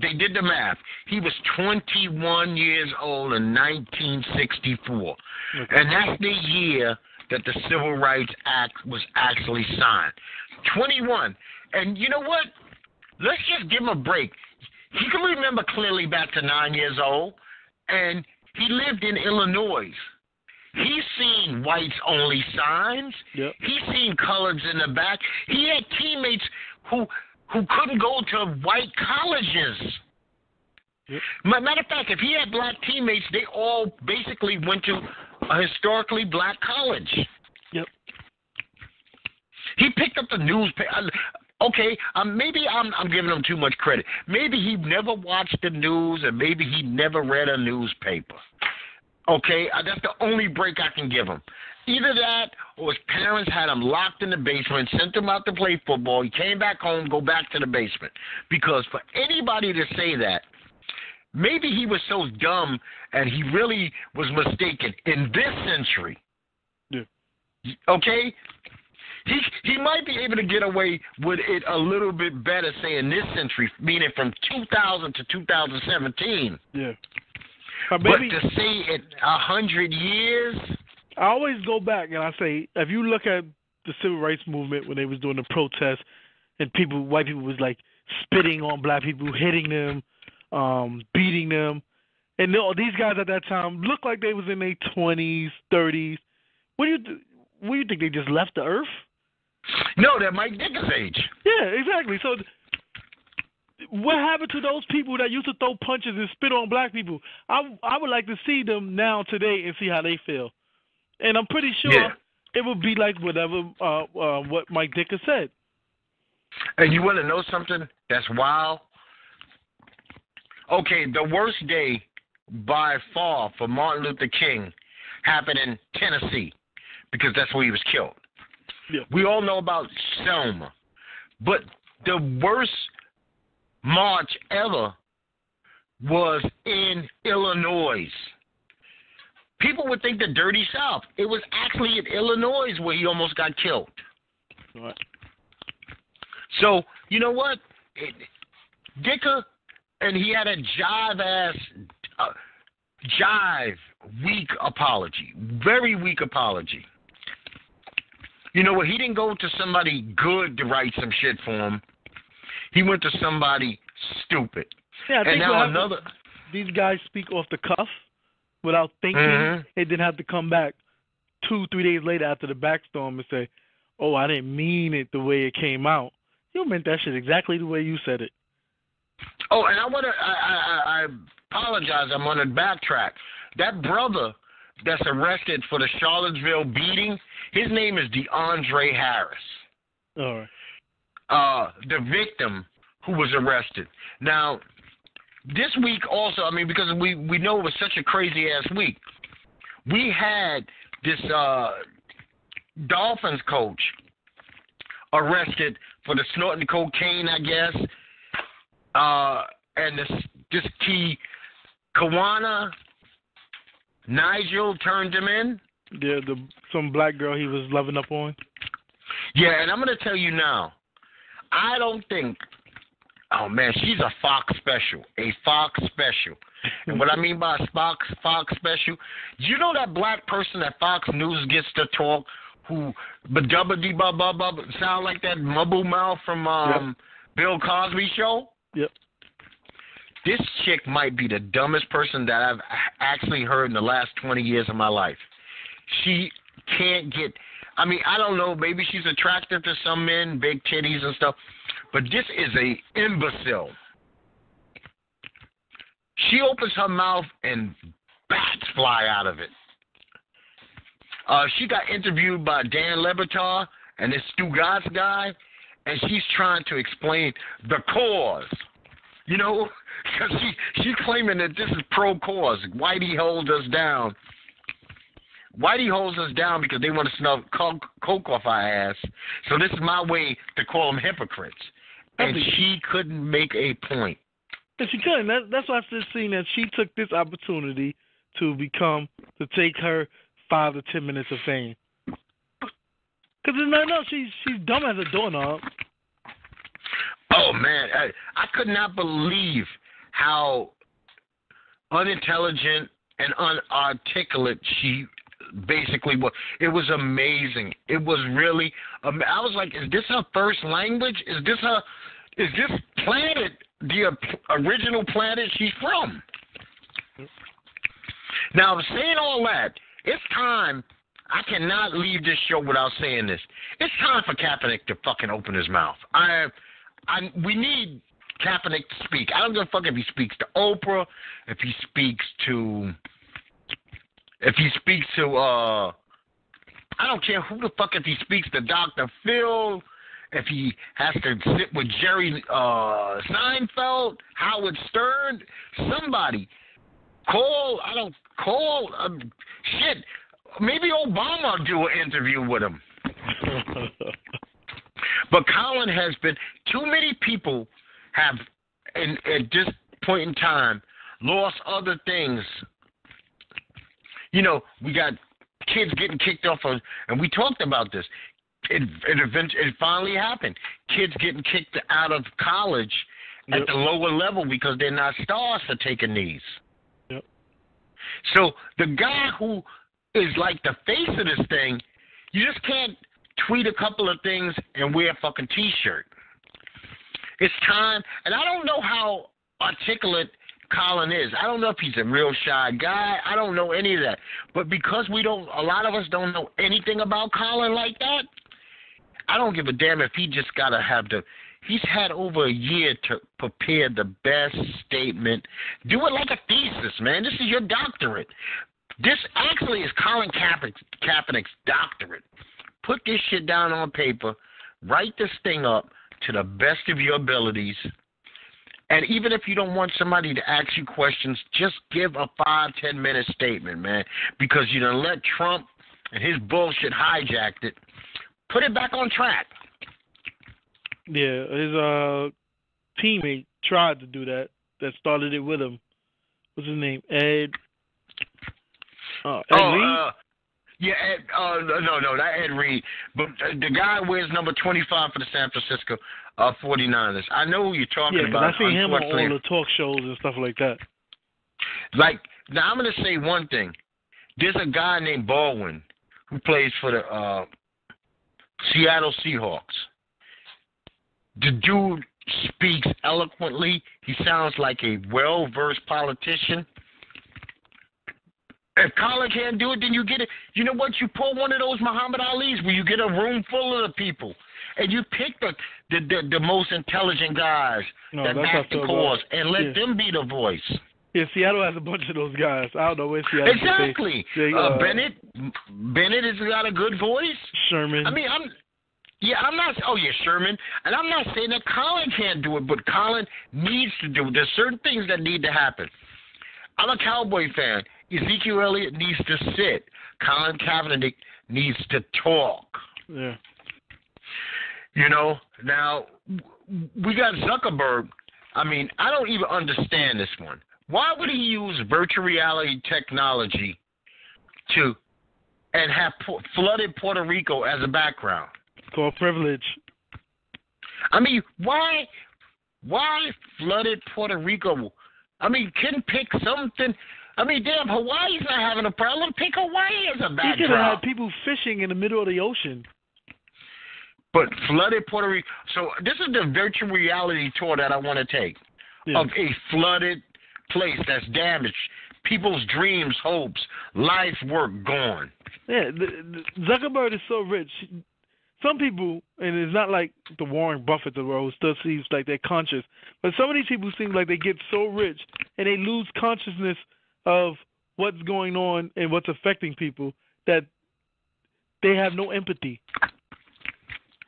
They did the math. He was 21 years old in 1964. Okay. And that's the year that the Civil Rights Act was actually signed. 21. And you know what? Let's just give him a break. He can remember clearly back to 9 years old, and he lived in Illinois. He's seen whites-only signs. Yep. He's seen coloreds in the back. He had teammates who couldn't go to white colleges. Matter of fact, if he had black teammates, they all basically went to a historically black college. Yep. He picked up the newspaper. Okay, maybe I'm giving him too much credit. Maybe he never watched the news, and maybe he never read a newspaper. Okay, that's the only break I can give him. Either that, or his parents had him locked in the basement, sent him out to play football. He came back home, go back to the basement. Because for anybody to say that, maybe he was so dumb and he really was mistaken in this century. Yeah. Okay? He might be able to get away with it a little bit better, say, in this century, meaning from 2000 to 2017. Yeah. But to say it 100 years? I always go back and I say, if you look at the civil rights movement when they was doing the protests and people, white people was like spitting on black people, hitting them, beating them. And these guys at that time looked like they was in their 20s, 30s. What do you think, they just left the earth? No, they're Mike Dickens' age. Yeah, exactly. So what happened to those people that used to throw punches and spit on black people? I would like to see them now today and see how they feel. And I'm pretty sure it would be like whatever what Mike Dicker said. And you want to know something that's wild? Okay, the worst day by far for Martin Luther King happened in Tennessee because that's where he was killed. Yeah. We all know about Selma. But the worst march ever was in Illinois. People would think the dirty South. It was actually in Illinois where he almost got killed. Right. So, you know what? Dicker, and he had a jive-ass, weak apology. Very weak apology. You know what? He didn't go to somebody good to write some shit for him. He went to somebody stupid. Yeah, I think these guys speak off the cuff. Without thinking, they didn't have to come back 2-3 days later after the backstorm and say, oh, I didn't mean it the way it came out. You meant that shit exactly the way you said it. Oh, and I apologize. I'm on a backtrack. That brother that's arrested for the Charlottesville beating, his name is DeAndre Harris. All right. The victim who was arrested. Now, this week also, I mean, because we know it was such a crazy-ass week, we had this Dolphins coach arrested for the snorting cocaine, I guess, and this key, Kawana Nigel, turned him in. Yeah, some black girl he was loving up on. Yeah, and I'm going to tell you now, I don't think... Oh, man, she's a Fox special, And what I mean by a Fox special, you know that black person at Fox News gets to talk who sound like that mumble mouth from Bill Cosby show? Yep. This chick might be the dumbest person that I've actually heard in the last 20 years of my life. She can't get... I mean, I don't know. Maybe she's attractive to some men, big titties and stuff. But this is a imbecile. She opens her mouth and bats fly out of it. She got interviewed by Dan Lebertard and this Stu Gotts guy, and she's trying to explain the cause. You know, because she's claiming that this is pro-cause. Whitey holds us down. Whitey holds us down because they want to smell coke off our ass. So this is my way to call them hypocrites. And she couldn't make a point. And she couldn't. That's why I've just seen that she took this opportunity to take her 5 to 10 minutes of fame. Because there's nothing else. She's dumb as a doorknob. Oh, man. I could not believe how unintelligent and unarticulate she basically was. It was amazing. It was really I was like, is this her first language? Is this planet the original planet she's from? Now, saying all that, it's time. I cannot leave this show without saying this. It's time for Kaepernick to fucking open his mouth. We need Kaepernick speak. I don't give a fuck if he speaks to Oprah, if he speaks to I don't care who the fuck, if he speaks to Dr. Phil, if he has to sit with Jerry Seinfeld, Howard Stern, somebody. Shit. Maybe Obama will do an interview with him. But Colin has been, too many people have, at this point in time, lost other things. You know, we got kids getting kicked off of, and we talked about this. It finally happened. Kids getting kicked out of college at the lower level because they're not stars for taking these. Yep. So the guy who is like the face of this thing, you just can't tweet a couple of things and wear a fucking T-shirt. It's time, and I don't know how articulate Colin is. I don't know if he's a real shy guy. I don't know any of that. But because a lot of us don't know anything about Colin like that, I don't give a damn if he just got to have he's had over a year to prepare the best statement. Do it like a thesis, man. This is your doctorate. This actually is Colin Kaepernick's doctorate. Put this shit down on paper. Write this thing up to the best of your abilities. And even if you don't want somebody to ask you questions, just give a 5-10 minute statement, man, because you done let Trump and his bullshit hijacked it. Put it back on track. Yeah, his teammate tried to do that. That started it with him. What's his name? Ed. Ed Reed? Yeah, no, not Ed Reed. But the guy wears number 25 for the San Francisco 49ers. I know who you're talking about. I've seen him on all the talk shows and stuff like that. Like, now I'm going to say one thing. There's a guy named Baldwin who plays for the Seattle Seahawks. The dude speaks eloquently. He sounds like a well-versed politician. If Colin can't do it, then you get it. You know what? You pull one of those Muhammad Ali's where you get a room full of the people, and you pick the most intelligent guys that match the cause and let them be the voice. Yeah, Seattle has a bunch of those guys. I don't know where Seattle is. Exactly. Bennett has got a good voice. Sherman. I mean, Sherman. And I'm not saying that Colin can't do it, but Colin needs to do it. There's certain things that need to happen. I'm a Cowboy fan. Ezekiel Elliott needs to sit. Colin Kaepernick needs to talk. Yeah. You know, now we got Zuckerberg. I mean, I don't even understand this one. Why would he use virtual reality technology and have flooded Puerto Rico as a background? It's called privilege. I mean, why flooded Puerto Rico? I mean, can pick something. I mean, damn, Hawaii's not having a problem. Pick Hawaii as a backdrop. You could have people fishing in the middle of the ocean. But flooded Puerto Rico. So this is the virtual reality tour that I want to take of a flooded place that's damaged. People's dreams, hopes, life, work gone. Yeah, Zuckerberg is so rich. Some people, and it's not like the Warren Buffett of the world, who still seems like they're conscious, but some of these people seem like they get so rich and they lose consciousness of what's going on and what's affecting people, that they have no empathy.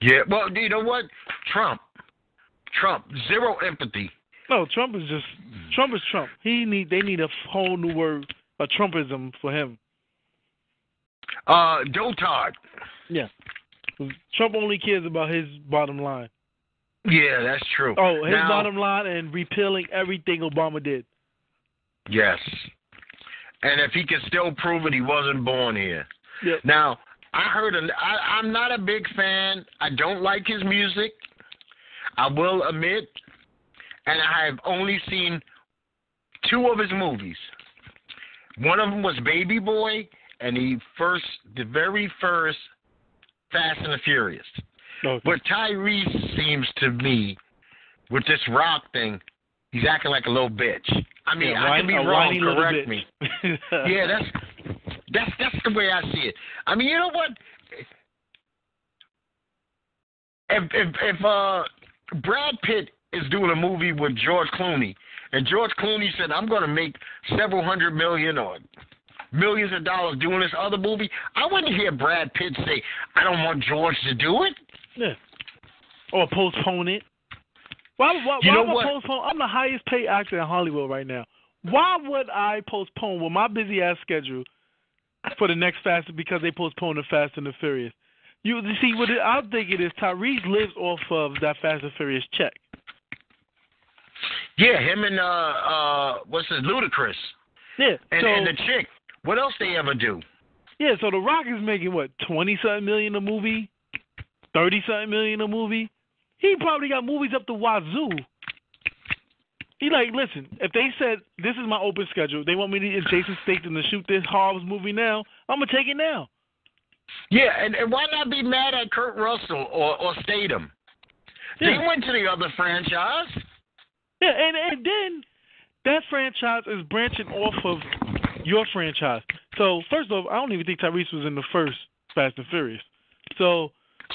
Yeah, well, you know what? Trump, zero empathy. No, Trump is Trump. They need a whole new word, a Trumpism for him. Dotard. Yeah. Trump only cares about his bottom line. Yeah, that's true. Oh, his bottom line and repealing everything Obama did. Yes. And if he can still prove it, he wasn't born here. Yep. Now, I'm not a big fan. I don't like his music, I will admit. And I have only seen two of his movies. One of them was Baby Boy, and the very first Fast and the Furious. Okay. But Tyrese seems to me, with this rock thing, he's acting like a little bitch. I mean, I can be wrong. Correct me. Yeah, that's the way I see it. I mean, you know what? If Brad Pitt is doing a movie with George Clooney. And George Clooney said, I'm going to make several hundred million or millions of dollars doing this other movie. I wouldn't hear Brad Pitt say, I don't want George to do it. Yeah. Or postpone it. Why you know would I postpone? I'm the highest paid actor in Hollywood right now. Why would I postpone with my busy ass schedule for the next Fast because they postponed the Fast and the Furious? You see, what I think it is, Tyrese lives off of that Fast and Furious check. Yeah, him and what's his Ludacris? Yeah, and the chick. What else they ever do? Yeah, so The Rock is making what, 20-something million a movie, 30-something million a movie. He probably got movies up the wazoo. He like, listen, if they said this is my open schedule, they want me to get Jason Statham to shoot this Hobbs movie now, I'm gonna take it now. Yeah, and why not be mad at Kurt Russell or Statham? Yeah. They went to the other franchise. Yeah, and then that franchise is branching off of your franchise. So first off, I don't even think Tyrese was in the first Fast and Furious. So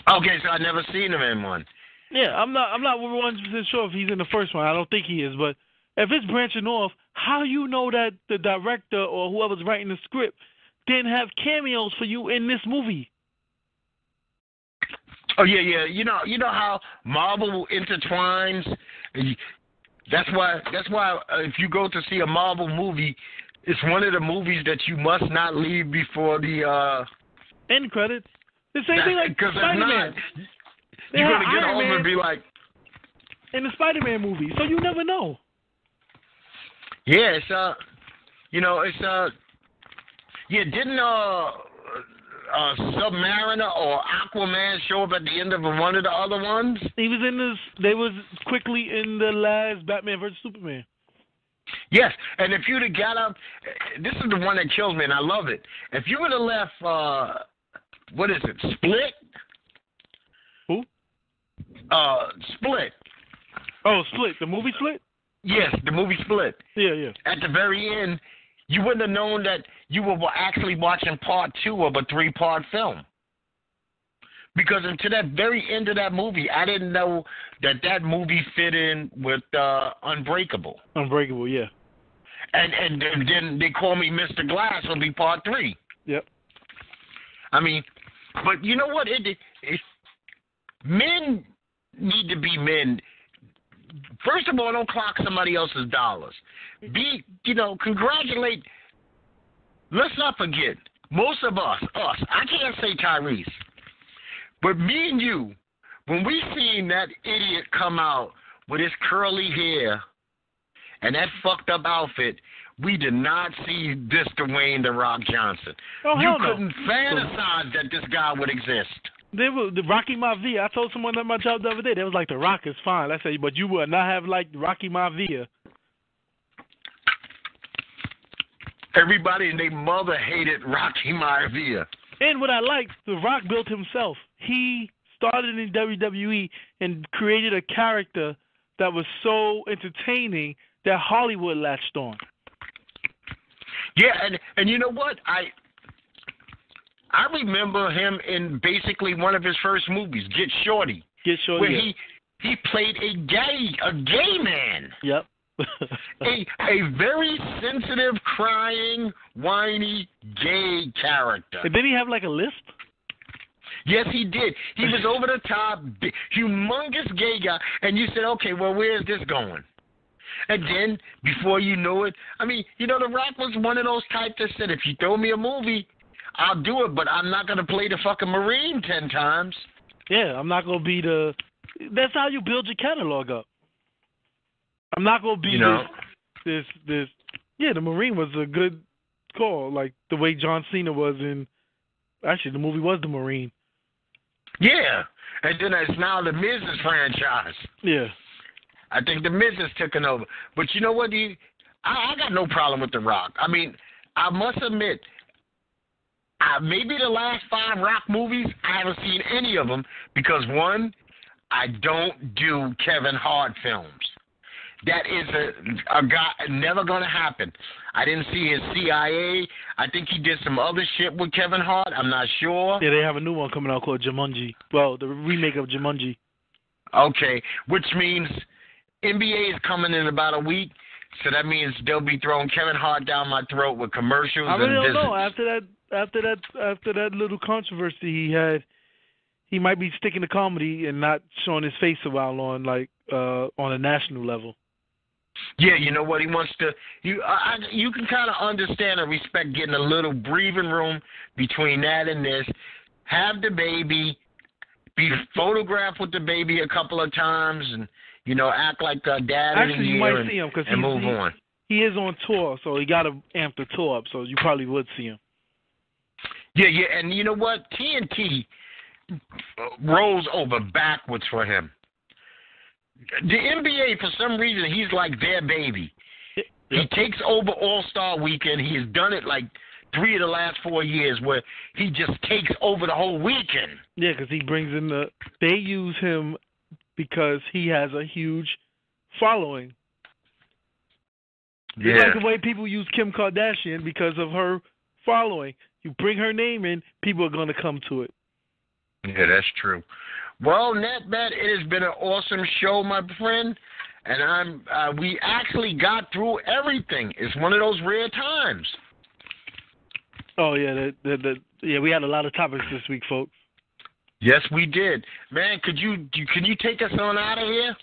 I never seen him in one. Yeah, I'm not 100% sure if he's in the first one. I don't think he is, but if it's branching off, how you know that the director or whoever's writing the script didn't have cameos for you in this movie? Oh yeah. You know how Marvel intertwines. That's why if you go to see a Marvel movie, it's one of the movies that you must not leave before the end credits. The same thing like Spider-Man. You're going to get home and be like... in the Spider-Man movie, so you never know. Yeah, it's... Yeah, didn't Submariner or Aquaman show up at the end of one of the other ones? He was in this... They was quickly in the last Batman vs. Superman. Yes, and if you'd have got up... This is the one that kills me, and I love it. If you would have left... what is it? Split? Who? Split. Oh, Split. The movie Split? Yes, the movie Split. Yeah. At the very end, you wouldn't have known that you were actually watching part 2 of a 3-part film. Because until that very end of that movie, I didn't know that movie fit in with Unbreakable. Unbreakable, yeah. And then They Call Me Mr. Glass will be part 3. Yep. I mean, but you know what? Men need to be men. First of all, don't clock somebody else's dollars. Congratulate. Let's not forget, most of us, I can't say Tyrese, but me and you, when we seen that idiot come out with his curly hair and that fucked up outfit, we did not see this Dwayne The Rock Johnson. Oh, hell no. You couldn't fantasize that this guy would exist. They were Rocky Maivia. I told someone at my job the other day, they was like, The Rock is fine. I said, but you would not have liked Rocky Maivia. Everybody and their mother hated Rocky Maivia. And what I liked, The Rock built himself. He started in WWE and created a character that was so entertaining that Hollywood latched on. Yeah, and you know what? I remember him in basically one of his first movies, Get Shorty. Where he played a gay man. Yep. a very sensitive, crying, whiny, gay character. And did he have like a lisp? Yes, he did. He was over the top, humongous gay guy, and you said, okay, well, where is this going? And then, before you know it, I mean, The Rock was one of those types that said, if you throw me a movie, I'll do it, but I'm not going to play the fucking Marine 10 times. Yeah, I'm not going to be the... That's how you build your catalog up. I'm not going to be Yeah, the Marine was a good call, like the way John Cena was in... Actually, the movie was The Marine. Yeah, and then it's now The Miz's franchise. Yeah. I think The Miz is taking over. But you know what? I got no problem with The Rock. I mean, I must admit, maybe the last 5 Rock movies, I haven't seen any of them because, one, I don't do Kevin Hart films. That is a guy never going to happen. I didn't see his CIA. I think he did some other shit with Kevin Hart. I'm not sure. Yeah, they have a new one coming out called Jumanji. Well, the remake of Jumanji. Okay, which means... NBA is coming in about a week, so that means they'll be throwing Kevin Hart down my throat with commercials. I really don't know. After that little controversy he had, he might be sticking to comedy and not showing his face a while on on a national level. Yeah, you know what? He wants to – you can kind of understand and respect getting a little breathing room between that and this. Have the baby, be photographed with the baby a couple of times and, you know, act like a dad. Actually, you might see him because he is on tour, so he got to amp the tour up, so you probably would see him. Yeah, and you know what? TNT rolls over backwards for him. The NBA, for some reason, he's like their baby. He takes over All-Star Weekend. He has done it like 3 of the last 4 years where he just takes over the whole weekend. Yeah, because he brings in they use him because he has a huge following. Yeah. It's like the way people use Kim Kardashian because of her following. You bring her name in, people are going to come to it. Yeah, that's true. Well, NetBet, it has been an awesome show, my friend, and we actually got through everything. It's one of those rare times. Oh, yeah, we had a lot of topics this week, folks. Yes, we did. Man, can you take us on out of here?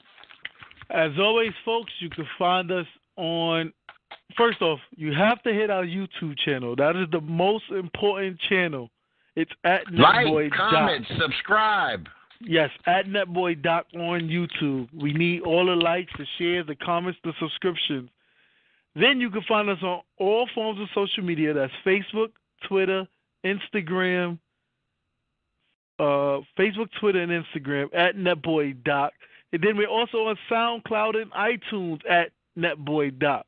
As always, folks, you can find us on, first off, you have to hit our YouTube channel. That is the most important channel. It's at NetBoy. Like, comment, subscribe. Yes, at NetBoy Doc on YouTube. We need all the likes, the shares, the comments, the subscriptions. Then you can find us on all forms of social media. That's Facebook, Twitter, Instagram. Facebook, Twitter, and Instagram at NetBoy Doc. And then we're also on SoundCloud and iTunes at NetBoy Doc.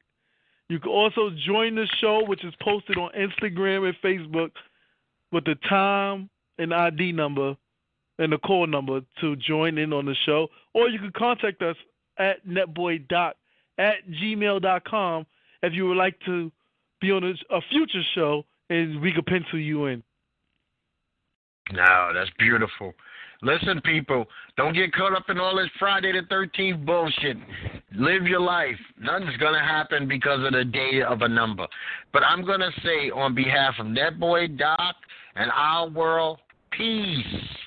You can also join the show, which is posted on Instagram and Facebook, with the time and ID number and the call number to join in on the show. Or you can contact us at netboydoc@gmail.com if you would like to be on a future show and we could pencil you in. No, that's beautiful. Listen, people, don't get caught up in all this Friday the 13th bullshit. Live your life. Nothing's going to happen because of the day of a number. But I'm going to say on behalf of NetBoy Doc and our world, peace.